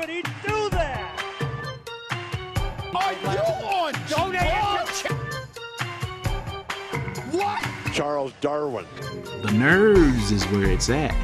could he do that? Are you on? What? Charles Darwin. The nerds is where it's at.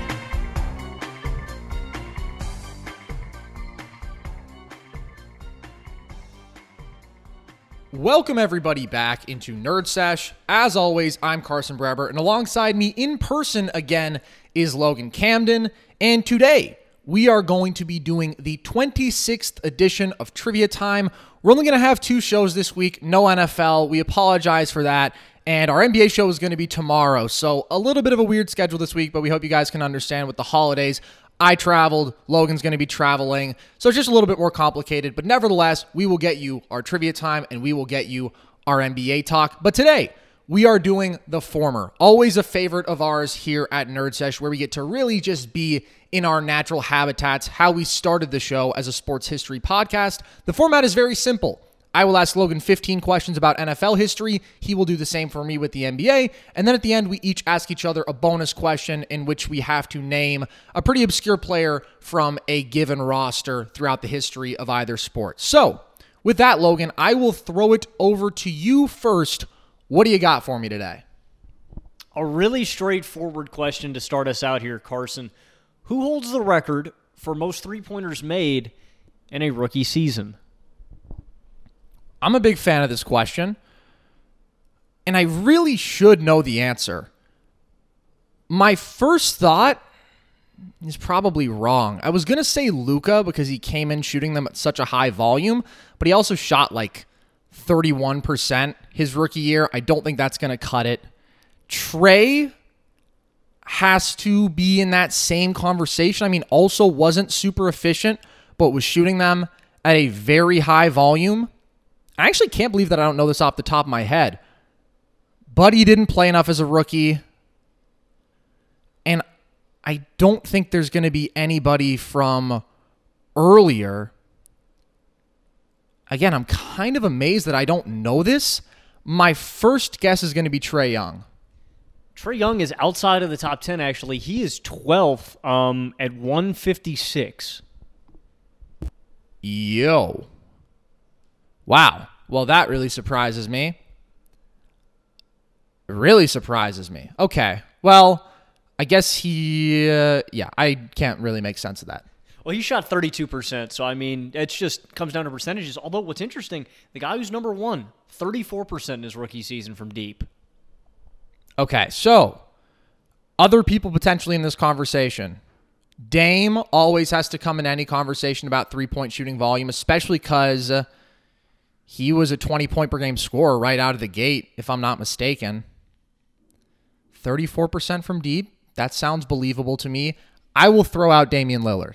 Welcome everybody back into Nerd Sesh. As always, I'm Carson Brabber, and alongside me in person again is Logan Camden. And today we are going to be doing the 26th edition of Trivia Time. We're only going to have two shows this week, no NFL. We apologize for that. And our NBA show is going to be tomorrow. So a little bit of a weird schedule this week, but we hope you guys can understand with the holidays. I traveled, Logan's going to be traveling, so it's just a little bit more complicated, but nevertheless, we will get you our Trivia Time, and we will get you our NBA talk, but today, we are doing the former, always a favorite of ours here at Nerd Sesh, where we get to really just be in our natural habitats, how we started the show as a sports history podcast. The format is very simple. I will ask Logan 15 questions about NFL history. He will do the same for me with the NBA. And then at the end, we each ask each other a bonus question in which we have to name a pretty obscure player from a given roster throughout the history of either sport. So with that, Logan, I will throw it over to you first. What do you got for me today? A really straightforward question to start us out here, Carson. Who holds the record for most three-pointers made in a rookie season? I'm a big fan of this question, and I really should know the answer. My first thought is probably wrong. I was going to say Luka because he came in shooting them at such a high volume, but he also shot like 31% his rookie year. I don't think that's going to cut it. Trae has to be in that same conversation. I mean, also wasn't super efficient, but was shooting them at a very high volume. I actually can't believe that I don't know this off the top of my head. But he didn't play enough as a rookie. And I don't think there's going to be anybody from earlier. Again, I'm kind of amazed that I don't know this. My first guess is going to be Trae Young. Trae Young is outside of the top 10, actually. He is 12th at 156. Yo. Wow. Well, that really surprises me. Okay. Well, I guess he... I can't really make sense of that. Well, he shot 32%, so I mean, it just comes down to percentages. Although, what's interesting, the guy who's number one, 34% in his rookie season from deep. Okay, so other people potentially in this conversation. Dame always has to come in any conversation about three-point shooting volume, especially because... he was a 20-point-per-game scorer right out of the gate, if I'm not mistaken. 34% from deep. That sounds believable to me. I will throw out Damian Lillard.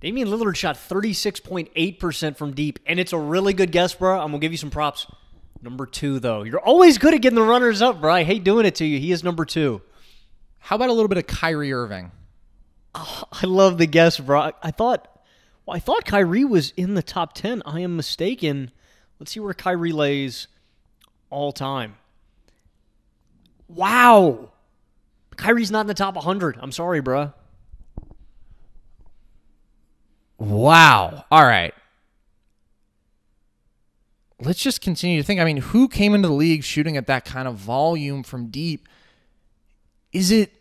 Damian Lillard shot 36.8% from deep, and it's a really good guess, bro. I'm going to give you some props. Number two, though. You're always good at getting the runners up, bro. I hate doing it to you. He is number two. How about a little bit of Kyrie Irving? Oh, I love the guess, bro. I thought Kyrie was in the top 10. I am mistaken. Let's see where Kyrie lays all time. Wow. Kyrie's not in the top 100. I'm sorry, bruh. Wow. All right. Let's just continue to think. I mean, who came into the league shooting at that kind of volume from deep? Is it...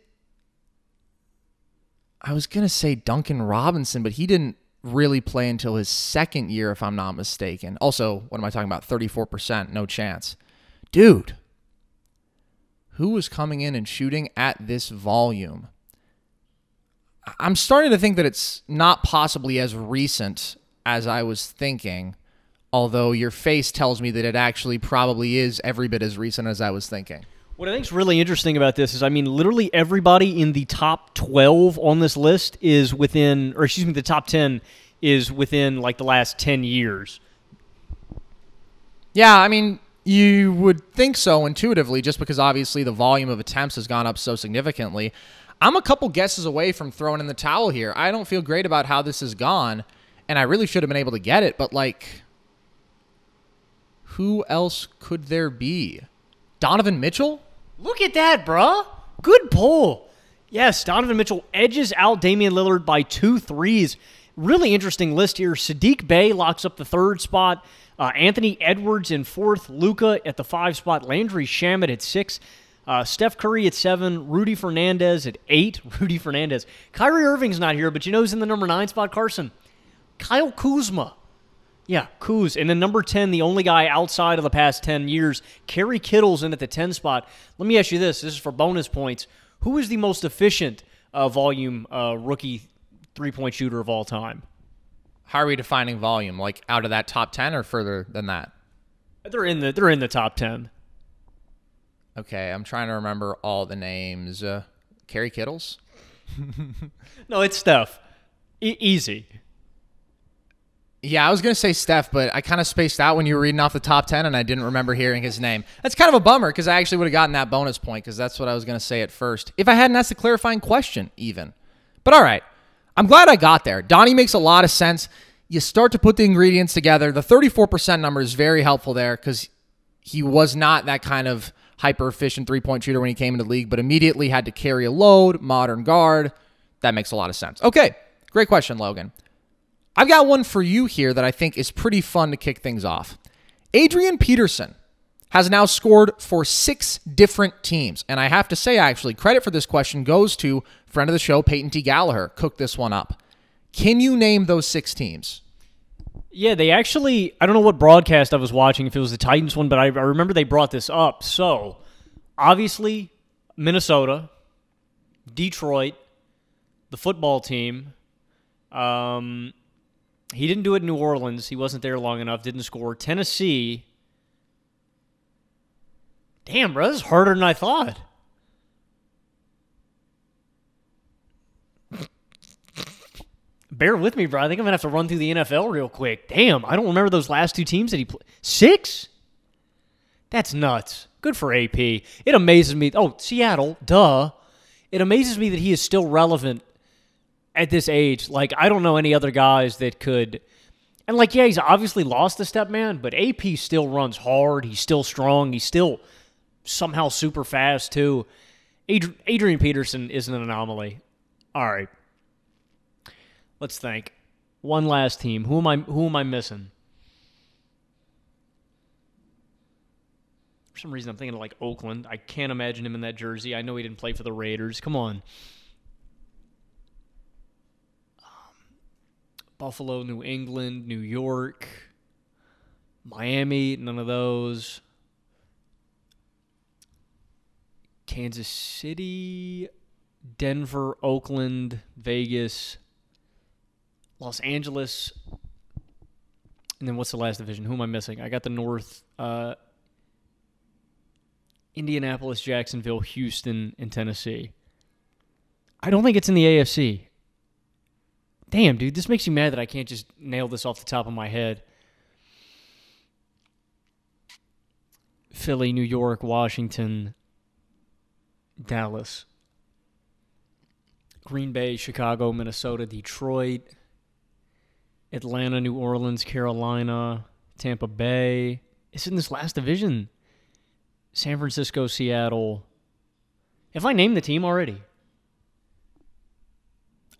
I was going to say Duncan Robinson, but he didn't really play until his second year, if I'm not mistaken. Also, what am I talking about? 34%, no chance. Dude, who was coming in and shooting at this volume? I'm starting to think that it's not possibly as recent as I was thinking, although your face tells me that it actually probably is every bit as recent as I was thinking. What I think is really interesting about this is, I mean, literally everybody in the top 12 on this list is within, or excuse me, the top 10 is within like the last 10 years. Yeah, I mean, you would think so intuitively just because obviously the volume of attempts has gone up so significantly. I'm a couple guesses away from throwing in the towel here. I don't feel great about how this has gone, and I really should have been able to get it, but like, who else could there be? Donovan Mitchell? Look at that, bruh. Good pull. Yes, Donovan Mitchell edges out Damian Lillard by 2 threes. Really interesting list here. Saddiq Bey locks up the third spot. Anthony Edwards in fourth. Luka at the 5 spot. Landry Shamet at 6. Steph Curry at 7. Rudy Fernandez at 8. Rudy Fernandez. Kyrie Irving's not here, but you know who's in the number 9 spot, Carson? Kyle Kuzma. Yeah, Kuz. And then number 10, the only guy outside of the past 10 years, Kerry Kittle's in at the 10 spot. Let me ask you this. This is for bonus points. Who is the most efficient volume rookie three-point shooter of all time? How are we defining volume? Like out of that top 10 or further than that? They're in the top 10. Okay, I'm trying to remember all the names. Kerry Kittles? No, it's Steph. Easy. Yeah, I was going to say Steph, but I kind of spaced out when you were reading off the top 10, and I didn't remember hearing his name. That's kind of a bummer because I actually would have gotten that bonus point because that's what I was going to say at first. If I hadn't asked the clarifying question even. But all right, I'm glad I got there. Donnie makes a lot of sense. You start to put the ingredients together. The 34% number is very helpful there because he was not that kind of hyper-efficient three-point shooter when he came into the league, but immediately had to carry a load, modern guard. That makes a lot of sense. Okay, great question, Logan. I've got one for you here that I think is pretty fun to kick things off. Adrian Peterson has now scored for 6 different teams. And I have to say, actually, credit for this question goes to friend of the show, Peyton T. Gallagher. Cooked this one up. Can you name those 6 teams? Yeah, they actually, I don't know what broadcast I was watching, if it was the Titans one, but I remember they brought this up. So, obviously, Minnesota, Detroit, the football team, he didn't do it in New Orleans. He wasn't there long enough. Didn't score. Tennessee. Damn, bro, this is harder than I thought. Bear with me, bro. I think I'm going to have to run through the NFL real quick. Damn, I don't remember those last 2 teams that he played. 6? That's nuts. Good for AP. It amazes me. Oh, Seattle, duh. It amazes me that he is still relevant at this age. Like, I don't know any other guys that could. And, like, yeah, he's obviously lost the step, man, but AP still runs hard. He's still strong. He's still somehow super fast, too. Adrian Peterson is an anomaly. All right. Let's think. One last team. Who am I missing? For some reason, I'm thinking of, like, Oakland. I can't imagine him in that jersey. I know he didn't play for the Raiders. Come on. Buffalo, New England, New York, Miami, none of those. Kansas City, Denver, Oakland, Vegas, Los Angeles. And then what's the last division? Who am I missing? I got the North, Indianapolis, Jacksonville, Houston, and Tennessee. I don't think it's in the AFC. Damn, dude, this makes me mad that I can't just nail this off the top of my head. Philly, New York, Washington, Dallas, Green Bay, Chicago, Minnesota, Detroit, Atlanta, New Orleans, Carolina, Tampa Bay. It's in this last division. San Francisco, Seattle. Have I named the team already?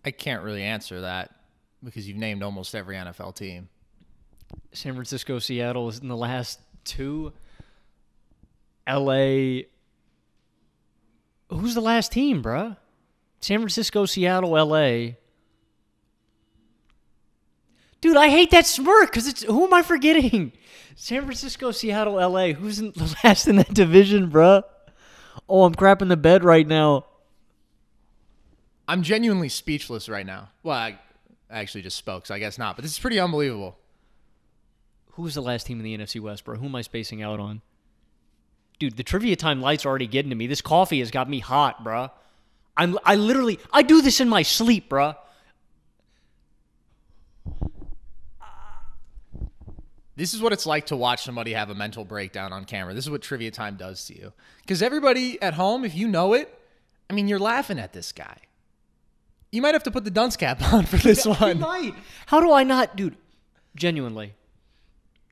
I can't really answer that because you've named almost every NFL team. San Francisco, Seattle is in the last 2. L.A. Who's the last team, bruh? San Francisco, Seattle, L.A. Dude, I hate that smirk because it's, who am I forgetting? San Francisco, Seattle, L.A. Who's in the last in that division, bruh? Oh, I'm crapping the bed right now. I'm genuinely speechless right now. Well, I actually just spoke, so I guess not. But this is pretty unbelievable. Who was the last team in the NFC West, bro? Who am I spacing out on? Dude, the Trivia Time light's already getting to me. This coffee has got me hot, bro. I do this in my sleep, bro. This is what it's like to watch somebody have a mental breakdown on camera. This is what Trivia Time does to you. Because everybody at home, if you know it, I mean, you're laughing at this guy. You might have to put the dunce cap on for this one. Might. How do I not, dude? Genuinely.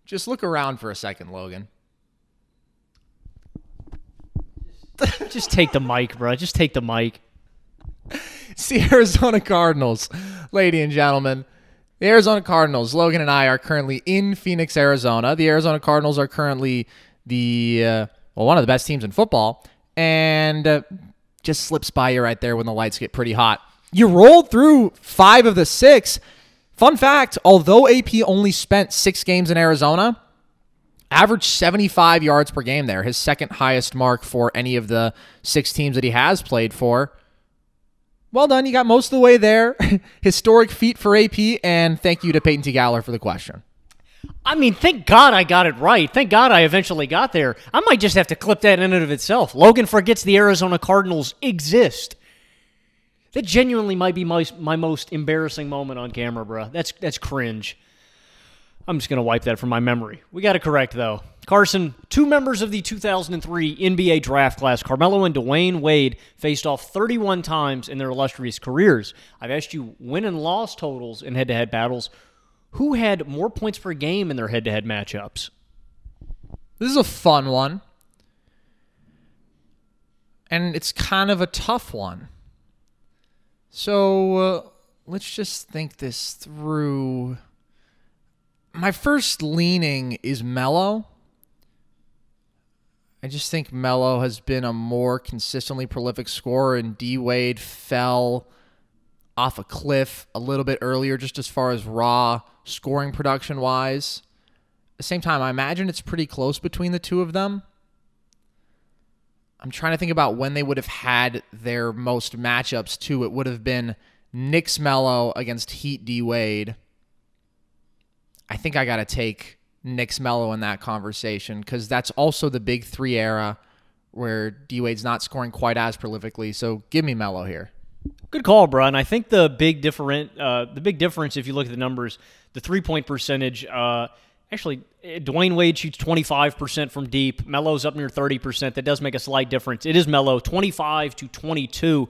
Just look around for a second, Logan. Just take the mic, bro. Just take the mic. It's the Arizona Cardinals, ladies and gentlemen. The Arizona Cardinals, Logan and I, are currently in Phoenix, Arizona. The Arizona Cardinals are currently the one of the best teams in football, and just slips by you right there when the lights get pretty hot. You rolled through 5 of the 6. Fun fact, although AP only spent 6 games in Arizona, averaged 75 yards per game there, his second highest mark for any of the 6 teams that he has played for. Well done. You got most of the way there. Historic feat for AP, and thank you to Peyton T. Gallagher for the question. I mean, thank God I got it right. Thank God I eventually got there. I might just have to clip that in and of itself. Logan forgets the Arizona Cardinals exist. That genuinely might be my most embarrassing moment on camera, bro. That's cringe. I'm just going to wipe that from my memory. We got it correct, though. Carson, 2 members of the 2003 NBA draft class, Carmelo and Dwyane Wade, faced off 31 times in their illustrious careers. I've asked you win and loss totals in head-to-head battles. Who had more points per game in their head-to-head matchups? This is a fun one. And it's kind of a tough one. So let's just think this through. My first leaning is Melo. I just think Melo has been a more consistently prolific scorer, and D-Wade fell off a cliff a little bit earlier just as far as raw scoring production-wise. At the same time, I imagine it's pretty close between the two of them. I'm trying to think about when they would have had their most matchups, too. It would have been Knicks Melo against Heat D-Wade. I think I got to take Knicks Melo in that conversation because that's also the big 3 era where D-Wade's not scoring quite as prolifically. So give me Melo here. Good call, bro. And I think the big difference, if you look at the numbers, the three-point percentage, actually, Dwyane Wade shoots 25% from deep. Melo's up near 30%. That does make a slight difference. It is Melo, 25 to 22.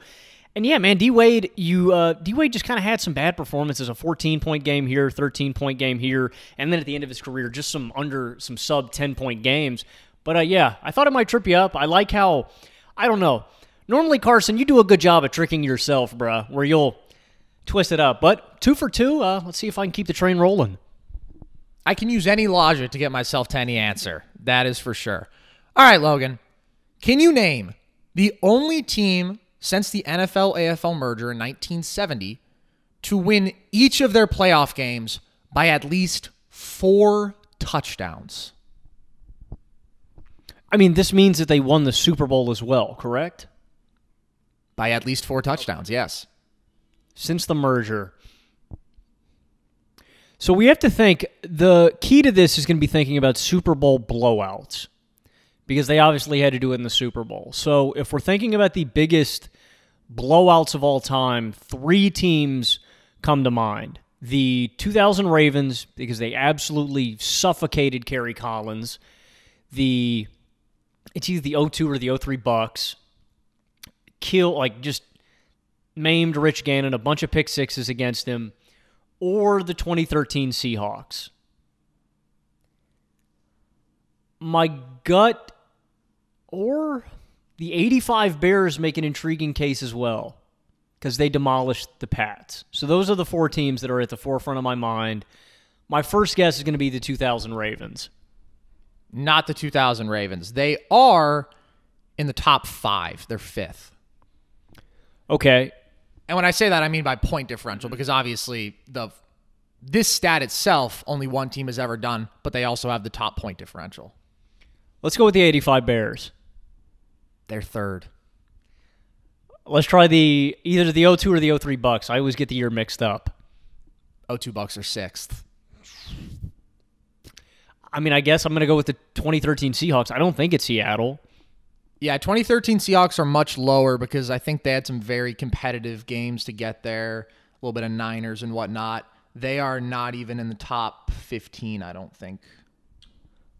And yeah, man, D-Wade just kind of had some bad performances, a 14-point game here, 13-point game here, and then at the end of his career, just some sub-10-point games. But yeah, I thought it might trip you up. I like how, I don't know. Normally, Carson, you do a good job at tricking yourself, bruh, where you'll twist it up. But 2 for 2, let's see if I can keep the train rolling. I can use any logic to get myself to any answer. That is for sure. All right, Logan, can you name the only team since the NFL-AFL merger in 1970 to win each of their playoff games by at least 4 touchdowns? I mean, this means that they won the Super Bowl as well, correct? By at least 4 touchdowns, yes. Since the merger. So we have to think, the key to this is going to be thinking about Super Bowl blowouts, because they obviously had to do it in the Super Bowl. So if we're thinking about the biggest blowouts of all time, 3 teams come to mind. The 2000 Ravens, because they absolutely suffocated Kerry Collins. It's either the 02 or the 03 Bucks. Just maimed Rich Gannon, a bunch of pick sixes against him. Or the 2013 Seahawks. My gut... Or the 85 Bears make an intriguing case as well, because they demolished the Pats. So those are the 4 teams that are at the forefront of my mind. My first guess is going to be the 2000 Ravens. Not the 2000 Ravens. They are in the top 5. They're 5th. Okay. And when I say that, I mean by point differential, because obviously this stat itself, only one team has ever done, but they also have the top point differential. Let's go with the 85 Bears. They're 3rd. Let's try either the 02 or the 03 Bucks. I always get the year mixed up. 02 Bucks are 6th. I mean, I guess I'm going to go with the 2013 Seahawks. I don't think it's Seattle. Yeah, 2013 Seahawks are much lower because I think they had some very competitive games to get there, a little bit of Niners and whatnot. They are not even in the top 15, I don't think.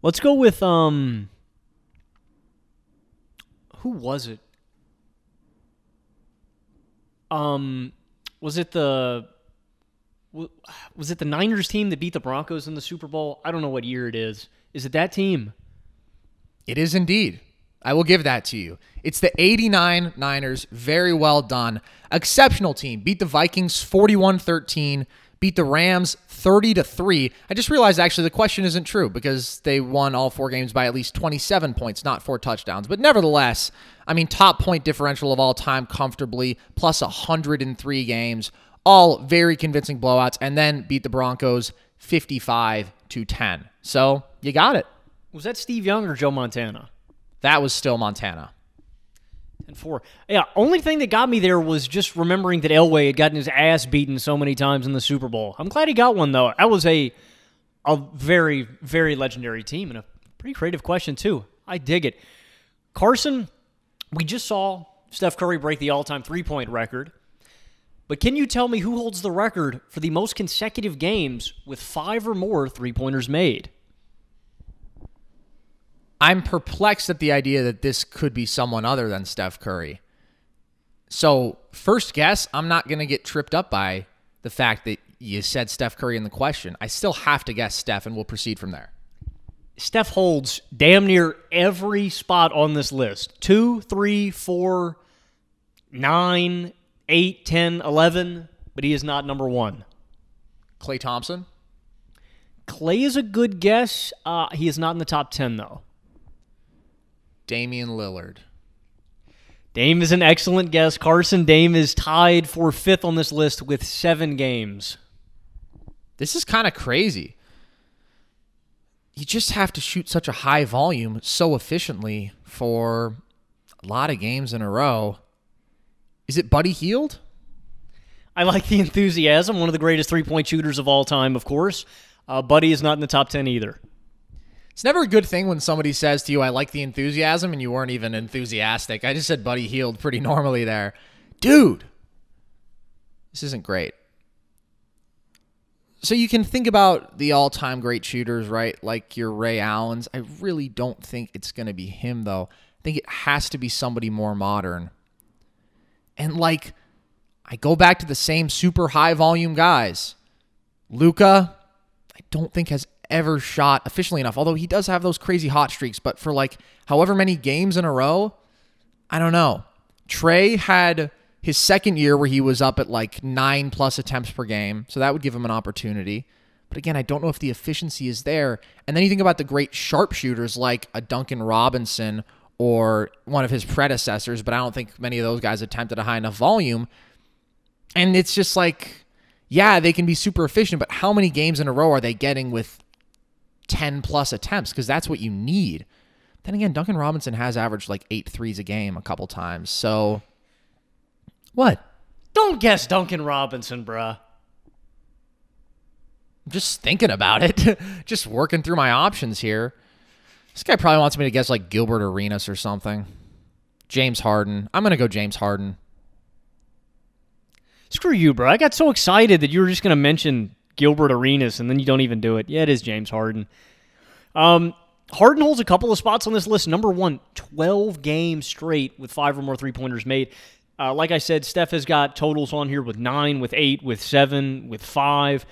Let's go with who was it? Was it the Niners team that beat the Broncos in the Super Bowl? I don't know what year it is. Is it that team? It is indeed. I will give that to you. It's the 89 Niners. Very well done. Exceptional team. Beat the Vikings 41-13. beat the Rams 30-3. I just realized, actually, the question isn't true because they won all four games by at least 27 points, not four touchdowns. But nevertheless, I mean, top point differential of all time comfortably, plus 103 games, all very convincing blowouts, and then beat the Broncos 55-10. So you got it. Was that Steve Young or Joe Montana? That was still Montana. And four. Yeah, only thing that got me there was just remembering that Elway had gotten his ass beaten so many times in the Super Bowl. I'm glad he got one, though. That was a very, very legendary team and a pretty creative question, too. I dig it. Carson, we just saw Steph Curry break the all-time three-point record. But can you tell me who holds the record for the most consecutive games with five or more three-pointers made? I'm perplexed at the idea that this could be someone other than Steph Curry. So, first guess, I'm not going to get tripped up by the fact that you said Steph Curry in the question. I still have to guess Steph, and we'll proceed from there. Steph holds damn near every spot on this list. 2, 3, 4, 9, 8, 10, 11, but he is not number one. Klay Thompson? Klay is a good guess. He is not in the top 10, though. Damian Lillard. Dame is an excellent guess. Carson, Dame is tied for fifth on this list with 7 games. This is kind of crazy. You just have to shoot such a high volume so efficiently for a lot of games in a row. Is it Buddy Hield? I like the enthusiasm. One of the greatest three-point shooters of all time, of course. Buddy is not in the top 10 either. It's never a good thing when somebody says to you, I like the enthusiasm, and you weren't even enthusiastic. I just said Buddy Hield pretty normally there. Dude, this isn't great. So you can think about the all-time great shooters, right? Like your Ray Allens. I really don't think it's going to be him, though. I think it has to be somebody more modern. And, like, I go back to the same super high-volume guys. Luka, I don't think has ever shot efficiently enough, although he does have those crazy hot streaks, but for like however many games in a row, I don't know. Trae had his second year where he was up at like 9+ attempts per game, so that would give him an opportunity. But again, I don't know if the efficiency is there. And then you think about the great sharpshooters like a Duncan Robinson or one of his predecessors, but I don't think many of those guys attempted a high enough volume. And it's just like, yeah, they can be super efficient, but how many games in a row are they getting with 10+ attempts, because that's what you need. Then again, Duncan Robinson has averaged like 8 threes a game a couple times. So, what? Don't guess Duncan Robinson, bruh. I'm just thinking about it. Just working through my options here. This guy probably wants me to guess like Gilbert Arenas or something. James Harden. I'm going to go James Harden. Screw you, bruh. I got so excited that you were just going to mention Gilbert Arenas, and then you don't even do it. Yeah, it is James Harden. Harden holds a couple of spots on this list. Number one, 12 games straight with 5 or more three-pointers made. Like I said, Steph has got totals on here with 9, with 8, with 7, with 5.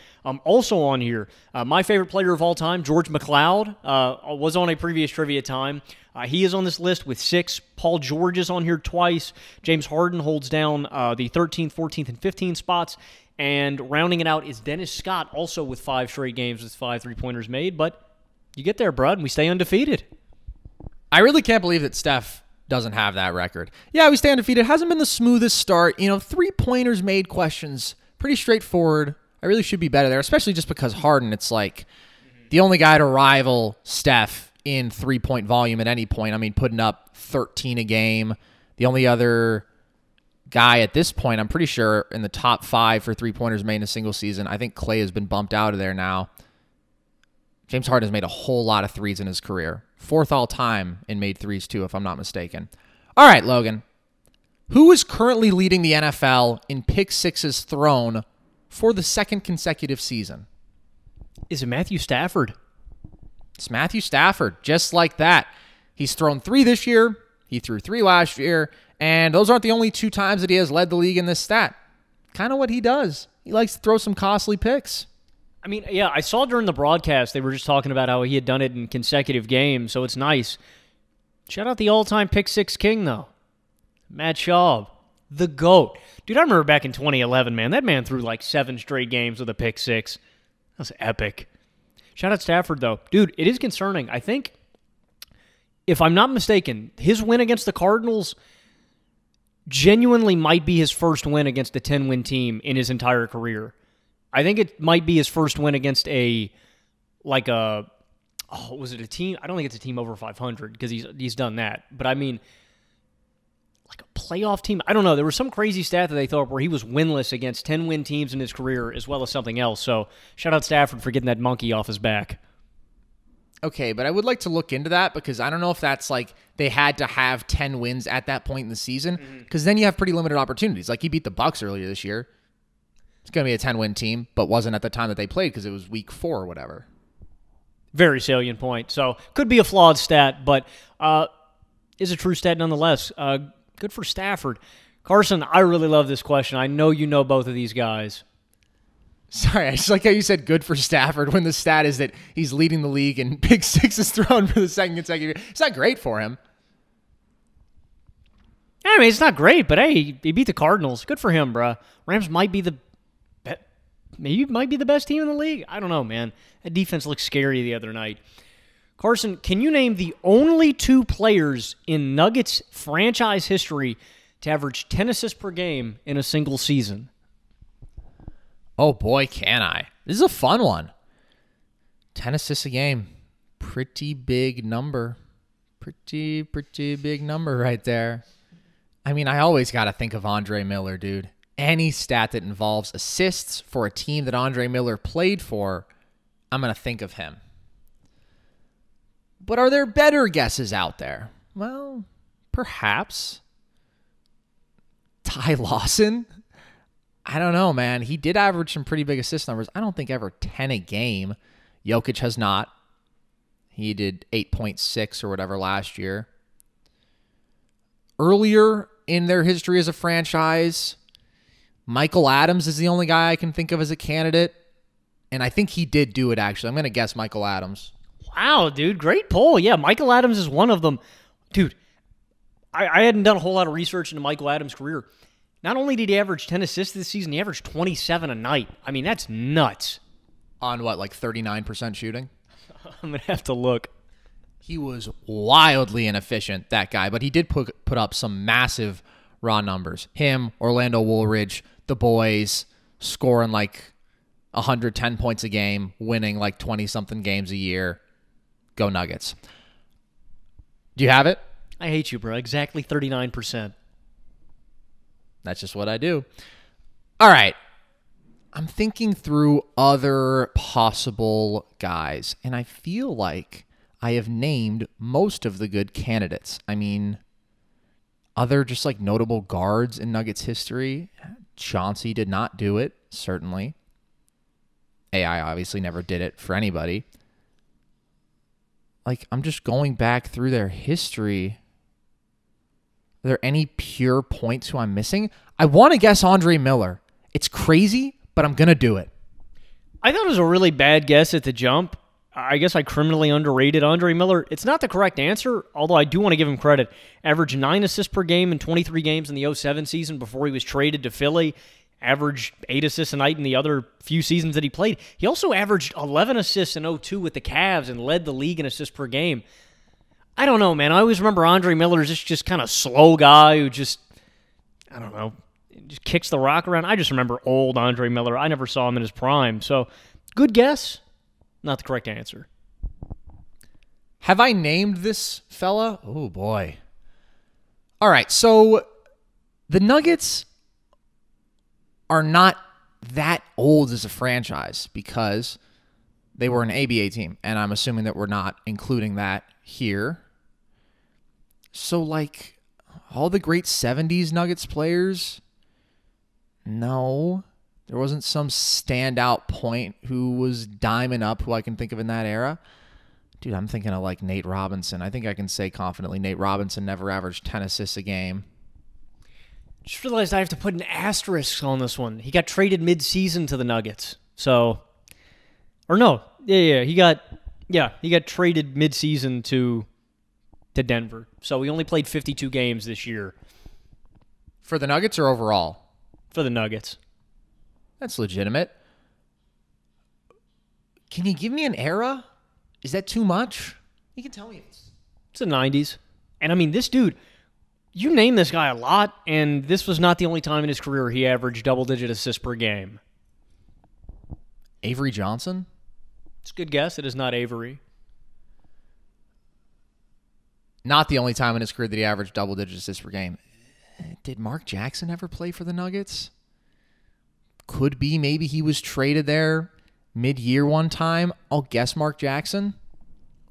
Also on here, my favorite player of all time, George McLeod, was on a previous Trivia Time. He is on this list with 6. Paul George is on here twice. James Harden holds down the 13th, 14th, and 15th spots. And rounding it out is Dennis Scott, also with 5 straight games with 5 three-pointers made. But you get there, Brad, and we stay undefeated. I really can't believe that Steph doesn't have that record. Yeah, we stay undefeated. It hasn't been the smoothest start. You know, three-pointers made questions, pretty straightforward. I really should be better there, especially just because Harden, it's like the only guy to rival Steph in three-point volume at any point. I mean, putting up 13 a game. The only other guy at this point, I'm pretty sure, in the top 5 for three-pointers made in a single season. I think Klay has been bumped out of there now. James Harden has made a whole lot of threes in his career. 4th all time in made threes, too, if I'm not mistaken. All right, Logan. Who is currently leading the NFL in pick sixes thrown for the second consecutive season? Is it Matthew Stafford? It's Matthew Stafford, just like that. He's thrown 3 this year. He threw 3 last year. And those aren't the only 2 times that he has led the league in this stat. Kind of what he does. He likes to throw some costly picks. I mean, yeah, I saw during the broadcast they were just talking about how he had done it in consecutive games, so it's nice. Shout out the all-time pick six king, though. Matt Schaub. the GOAT. Dude, I remember back in 2011, man, that man threw like 7 straight games with a pick six. That was epic. Shout out Stafford, though. Dude, it is concerning. I think, if I'm not mistaken, his win against the Cardinals genuinely might be his first win against a 10-win team in his entire career. I think it might be his first win against was it a team? I don't think it's a team over 500 because he's done that. But I mean, like a playoff team. I don't know. There was some crazy stat that they thought where he was winless against 10-win teams in his career as well as something else. So shout out Stafford for getting that monkey off his back. Okay, but I would like to look into that because I don't know if that's like they had to have 10 wins at that point in the season because then you have pretty limited opportunities. Like he beat the Bucks earlier this year. It's going to be a 10-win team, but wasn't at the time that they played because it was week 4 or whatever. Very salient point. So could be a flawed stat, but is a true stat nonetheless. Good for Stafford. Carson, I really love this question. I know you know both of these guys. Sorry, I just like how you said good for Stafford when the stat is that he's leading the league and pick six is thrown for the second consecutive year. It's not great for him. I mean, it's not great, but hey, he beat the Cardinals. Good for him, bro. Rams might be the best team in the league. I don't know, man. That defense looked scary the other night. Carson, can you name the only 2 players in Nuggets franchise history to average 10 assists per game in a single season? Oh, boy, can I. This is a fun one. 10 assists a game. Pretty big number. Pretty big number right there. I mean, I always got to think of Andre Miller, dude. Any stat that involves assists for a team that Andre Miller played for, I'm going to think of him. But are there better guesses out there? Well, perhaps. Ty Lawson? I don't know, man. He did average some pretty big assist numbers. I don't think ever 10 a game. Jokic has not. He did 8.6 or whatever last year. Earlier in their history as a franchise, Michael Adams is the only guy I can think of as a candidate. And I think he did do it, actually. I'm going to guess Michael Adams. Wow, dude. Great poll. Yeah, Michael Adams is one of them. Dude, I hadn't done a whole lot of research into Michael Adams' career. Not only did he average 10 assists this season, he averaged 27 a night. I mean, that's nuts. On what, like 39% shooting? I'm going to have to look. He was wildly inefficient, that guy, but he did put up some massive raw numbers. Him, Orlando Woolridge, the boys, scoring like 110 points a game, winning like 20-something games a year. Go Nuggets. Do you have it? I hate you, bro. Exactly 39%. That's just what I do. All right. I'm thinking through other possible guys, and I feel like I have named most of the good candidates. I mean, other just like notable guards in Nuggets history. Chauncey did not do it, certainly. AI obviously never did it for anybody. Like, I'm just going back through their history. Are there any pure points who I'm missing? I want to guess Andre Miller. It's crazy, but I'm going to do it. I thought it was a really bad guess at the jump. I guess I criminally underrated Andre Miller. It's not the correct answer, although I do want to give him credit. Averaged 9 assists per game in 23 games in the 2007 season before he was traded to Philly. Averaged 8 assists a night in the other few seasons that he played. He also averaged 11 assists in 2002 with the Cavs and led the league in assists per game. I don't know, man. I always remember Andre Miller as this just kind of slow guy who just, I don't know, just kicks the rock around. I just remember old Andre Miller. I never saw him in his prime. So, good guess. Not the correct answer. Have I named this fella? Oh, boy. All right, so the Nuggets are not that old as a franchise because they were an ABA team, and I'm assuming that we're not including that here. So, like, all the great 70s Nuggets players, no. There wasn't some standout point who was diming up who I can think of in that era. Dude, I'm thinking of, like, Nate Robinson. I think I can say confidently Nate Robinson never averaged 10 assists a game. Just realized I have to put an asterisk on this one. He got traded mid-season to the Nuggets, so... Or no, yeah, he got traded midseason to Denver. So he only played 52 games this year. For the Nuggets or overall? For the Nuggets. That's legitimate. Can you give me an era? Is that too much? You can tell me. It's the 90s. And, I mean, this dude, you name this guy a lot, and this was not the only time in his career he averaged double-digit assists per game. Avery Johnson? It's a good guess. It is not Avery. Not the only time in his career that he averaged double-digit assists per game. Did Mark Jackson ever play for the Nuggets? Could be. Maybe he was traded there mid-year one time. I'll guess Mark Jackson.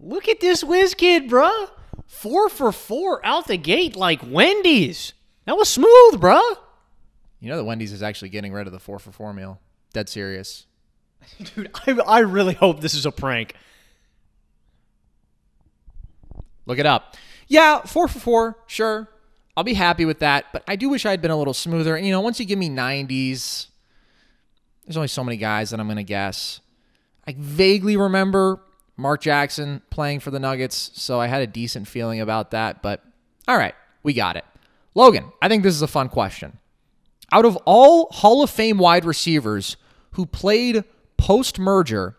Look at this whiz kid, bruh. 4 for 4 out the gate like Wendy's. That was smooth, bruh. You know that Wendy's is actually getting rid of the 4 for 4 meal. Dead serious. Dude, I really hope this is a prank. Look it up. Yeah, 4 for 4, sure. I'll be happy with that, but I do wish I'd been a little smoother. And, you know, once you give me 90s, there's only so many guys that I'm going to guess. I vaguely remember Mark Jackson playing for the Nuggets, so I had a decent feeling about that, but all right, we got it. Logan, I think this is a fun question. Out of all Hall of Fame wide receivers who played post-merger,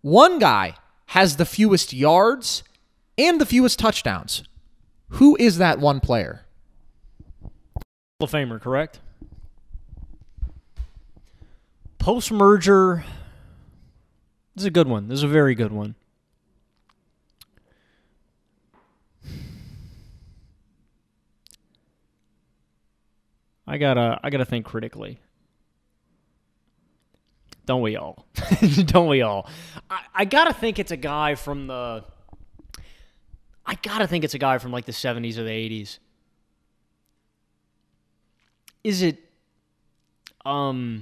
one guy has the fewest yards and the fewest touchdowns. Who is that one player? Hall of Famer, correct? Post-merger. This is a good one. This is a very good one. I gotta think critically. Don't we all? Don't we all? I gotta think it's a guy from the... I gotta think it's a guy from like the 70s or the 80s. Is it... This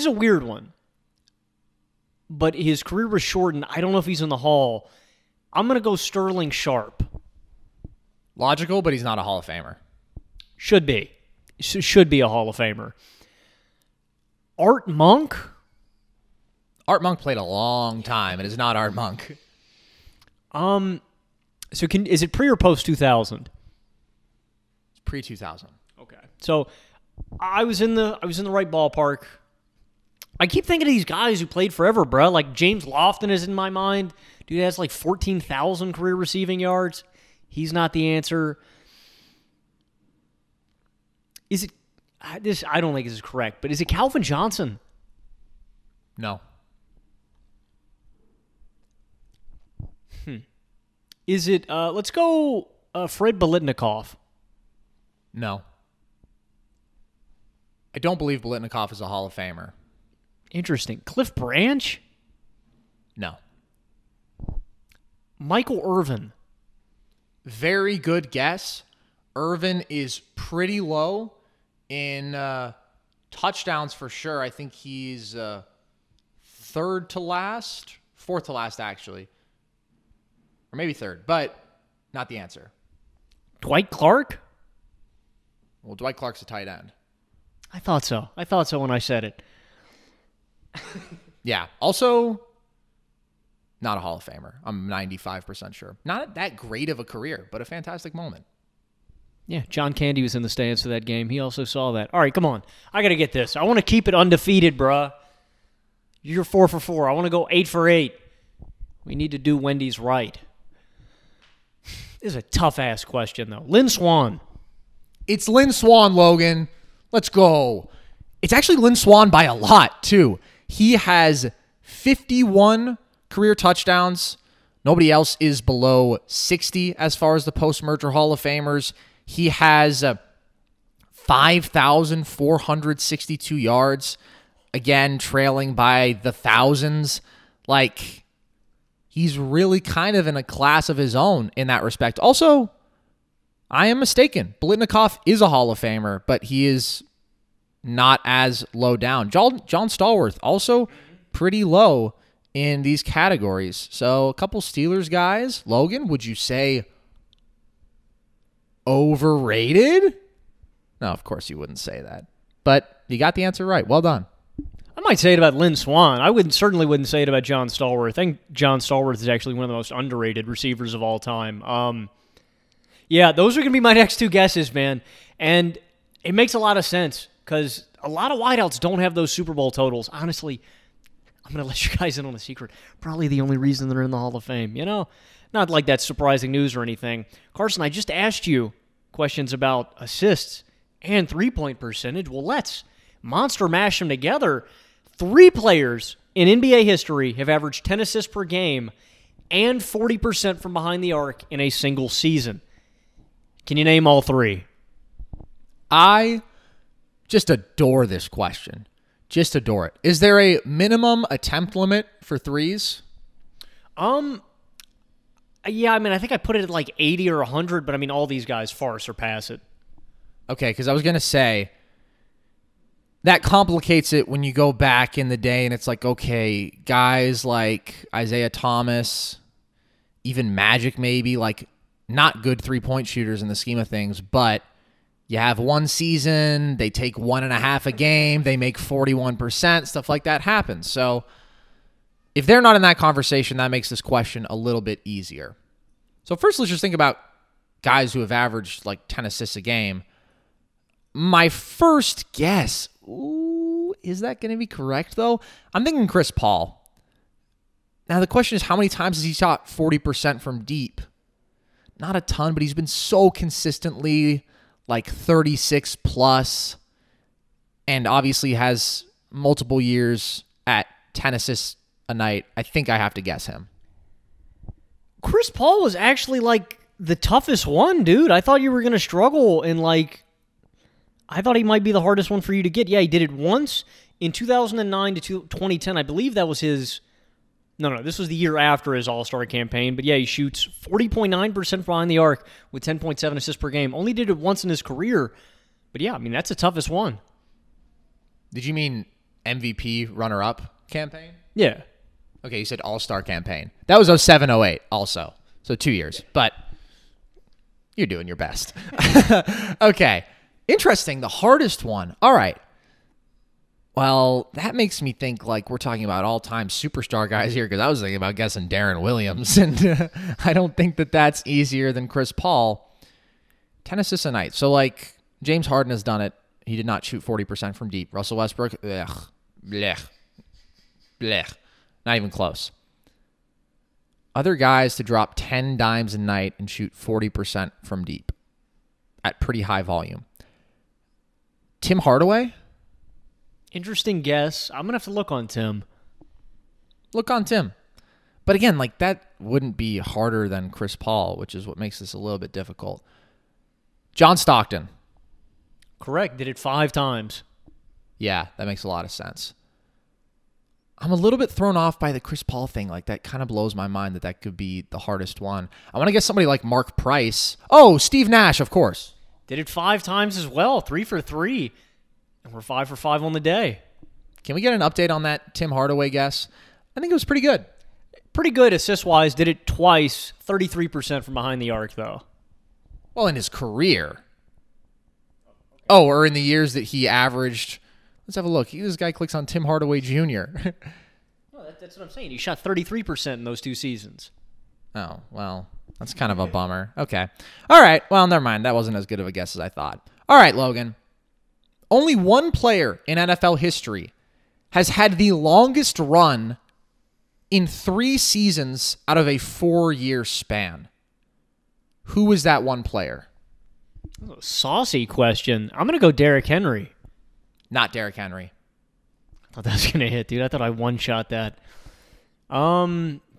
is a weird one. But his career was shortened. I don't know if he's in the Hall. I'm gonna go Sterling Sharp. Logical, but he's not a Hall of Famer. Should be. Should be a Hall of Famer. Art Monk? Art Monk played a long time. It is not Art Monk. So is it pre or post 2000? It's pre 2000. Okay. So I was in the right ballpark. I keep thinking of these guys who played forever, bro. Like James Lofton is in my mind. Dude has like 14,000 career receiving yards. He's not the answer. Is it this? I don't think this is correct, but is it Calvin Johnson? No. Is it, let's go Fred Biletnikoff. No. I don't believe Biletnikoff is a Hall of Famer. Interesting. Cliff Branch? No. Michael Irvin. Very good guess. Irvin is pretty low in touchdowns for sure. I think he's fourth to last actually. Or maybe third, but not the answer. Dwight Clark? Well, Dwight Clark's a tight end. I thought so when I said it. Yeah. Also, not a Hall of Famer. I'm 95% sure. Not that great of a career, but a fantastic moment. Yeah, John Candy was in the stands for that game. He also saw that. All right, come on. I got to get this. I want to keep it undefeated, bruh. You're 4 for 4. I want to go 8 for 8. We need to do Wendy's right. This is a tough-ass question, though. Lynn Swann. It's Lynn Swann, Logan. Let's go. It's actually Lynn Swann by a lot, too. He has 51 career touchdowns. Nobody else is below 60 as far as the post-merger Hall of Famers. He has 5,462 yards. Again, trailing by the thousands. Like... He's really kind of in a class of his own in that respect. Also, I am mistaken. Biletnikoff is a Hall of Famer, but he is not as low down. John Stallworth, also pretty low in these categories. So a couple Steelers guys. Logan, would you say overrated? No, of course you wouldn't say that. But you got the answer right. Well done. I might say it about Lynn Swann. I certainly wouldn't say it about John Stallworth. I think John Stallworth is actually one of the most underrated receivers of all time. Yeah, those are going to be my next two guesses, man. And it makes a lot of sense because a lot of wideouts don't have those Super Bowl totals. Honestly, I'm going to let you guys in on a secret. Probably the only reason they're in the Hall of Fame, you know? Not like that's surprising news or anything. Carson, I just asked you questions about assists and three-point percentage. Well, let's monster mash them together. Three players in NBA history have averaged 10 assists per game and 40% from behind the arc in a single season. Can you name all three? I just adore this question. Just adore it. Is there a minimum attempt limit for threes? Yeah, I mean, I think I put it at like 80 or 100, but I mean, all these guys far surpass it. Okay, because I was going to say, that complicates it when you go back in the day and it's like, okay, guys like Isaiah Thomas, even Magic maybe, like not good three-point shooters in the scheme of things, but you have one season, they take 1.5 a game, they make 41%, stuff like that happens. So if they're not in that conversation, that makes this question a little bit easier. So first, let's just think about guys who have averaged like 10 assists a game. My first guess, is that going to be correct, though? I'm thinking Chris Paul. Now, the question is, how many times has he shot 40% from deep? Not a ton, but he's been so consistently like 36+, and obviously has multiple years at 10 assists a night. I think I have to guess him. Chris Paul was actually like the toughest one, dude. I thought you were going to struggle in like... I thought he might be the hardest one for you to get. Yeah, he did it once in 2009 to 2010. I believe that was his... No, this was the year after his All-Star campaign. But yeah, he shoots 40.9% behind the arc with 10.7 assists per game. Only did it once in his career. But yeah, I mean, that's the toughest one. Did you mean MVP runner-up campaign? Yeah. Okay, you said All-Star campaign. That was 07-08 also. So 2 years. But you're doing your best. Okay. Interesting, the hardest one. All right. Well, that makes me think like we're talking about all-time superstar guys here because I was thinking about guessing Darren Williams, and I don't think that that's easier than Chris Paul. 10 assists a night. So, like, James Harden has done it. He did not shoot 40% from deep. Russell Westbrook, blech. Not even close. Other guys to drop 10 dimes a night and shoot 40% from deep at pretty high volume. Tim Hardaway? Interesting guess. I'm going to have to look on Tim. Look on Tim. But again, like that wouldn't be harder than Chris Paul, which is what makes this a little bit difficult. John Stockton. Correct. Did it 5 times. Yeah, that makes a lot of sense. I'm a little bit thrown off by the Chris Paul thing. Like that kind of blows my mind that that could be the hardest one. I want to guess somebody like Mark Price. Oh, Steve Nash, of course. Did it 5 times as well, 3 for 3, and we're 5 for 5 on the day. Can we get an update on that Tim Hardaway guess? I think it was pretty good. Pretty good assist-wise, did it twice, 33% from behind the arc, though. Well, in his career. Oh, or in the years that he averaged. Let's have a look. This guy clicks on Tim Hardaway Jr. Well, that's what I'm saying. He shot 33% in those 2 seasons. Oh, well... That's kind of a bummer. Okay. All right. Well, never mind. That wasn't as good of a guess as I thought. All right, Logan. Only one player in NFL history has had the longest run in 3 seasons out of a 4-year span. Who was that one player? Oh, saucy question. I'm going to go Derrick Henry. Not Derrick Henry. I thought that was going to hit, dude. I thought I one-shot that.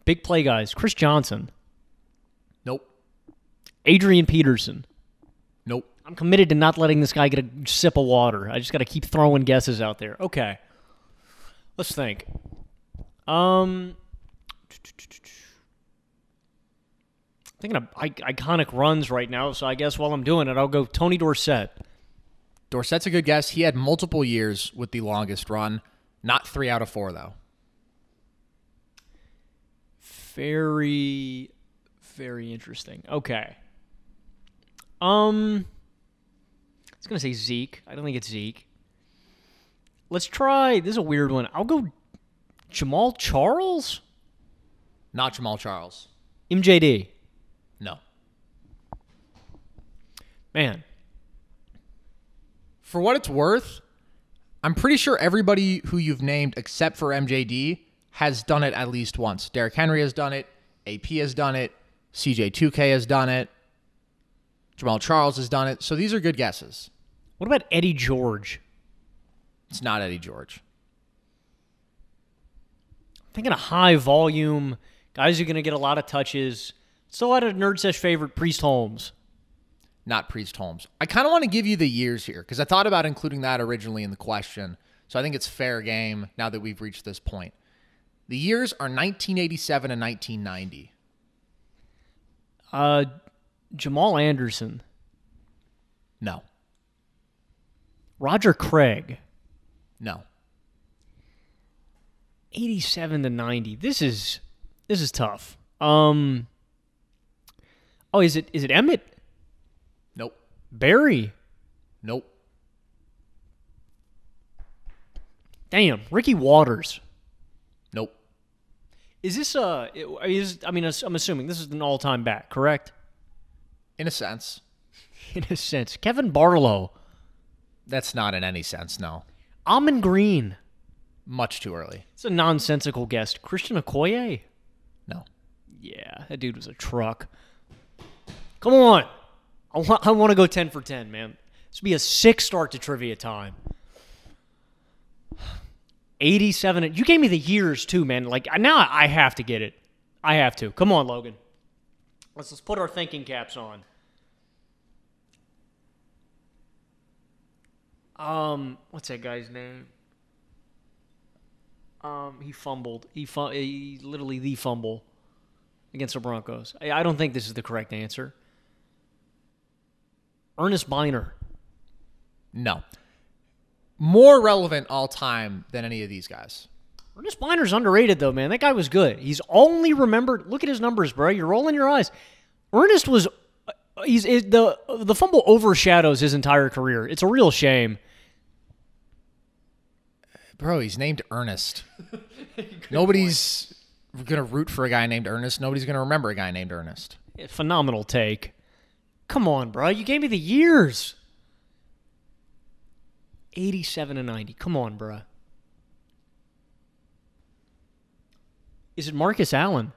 Big play guys. Chris Johnson. Nope. Adrian Peterson. Nope. I'm committed to not letting this guy get a sip of water. I just got to keep throwing guesses out there. Okay. Let's think. Thinking of iconic runs right now, so I guess while I'm doing it, I'll go Tony Dorsett. Dorsett's a good guess. He had multiple years with the longest run. Not 3 out of 4, though. Very interesting. Okay. I was going to say Zeke. I don't think it's Zeke. Let's try... This is a weird one. I'll go Jamaal Charles? Not Jamaal Charles. MJD? No. man, for what it's worth, I'm pretty sure everybody who you've named except for MJD has done it at least once. Derrick Henry has done it. AP has done it. CJ2K has done it. Jamaal Charles has done it. So these are good guesses. What about Eddie George? It's not Eddie George. I'm thinking a high volume, guys who are going to get a lot of touches. Still out of Nerd Sesh favorite, Priest Holmes. Not Priest Holmes. I kind of want to give you the years here because I thought about including that originally in the question. So I think it's fair game now that we've reached this point. The years are 1987 and 1990. Jamal Anderson. No. Roger Craig. No. 87 to 90. This is tough. Is it Emmett? Nope. Barry? Nope. Damn, Ricky Waters? Nope. Is this I'm assuming this is an all-time back, correct? In a sense. In a sense. Kevin Barlow? That's not in any sense, no. Almond Green? Much too early. It's a nonsensical guess. Christian Okoye? No. Yeah, that dude was a truck. Come on. I want to go 10 for 10, man. This would be a sick start to trivia time. 87. You gave me the years, too, man. Like, now I have to get it. I have to. Come on, Logan. Let's put our thinking caps on. What's that guy's name? He fumbled. He literally the fumble against the Broncos. I don't think this is the correct answer. Ernest Biner. No. More relevant all time than any of these guys. Ernest Biner's underrated, though, man. That guy was good. He's only remembered. Look at his numbers, bro. You're rolling your eyes. Ernest was. The fumble overshadows his entire career. It's a real shame. Bro, he's named Ernest. Nobody's going to root for a guy named Ernest. Nobody's going to remember a guy named Ernest. Yeah, phenomenal take. Come on, bro. You gave me the years. 87 and 90. Come on, bro. Is it Marcus Allen?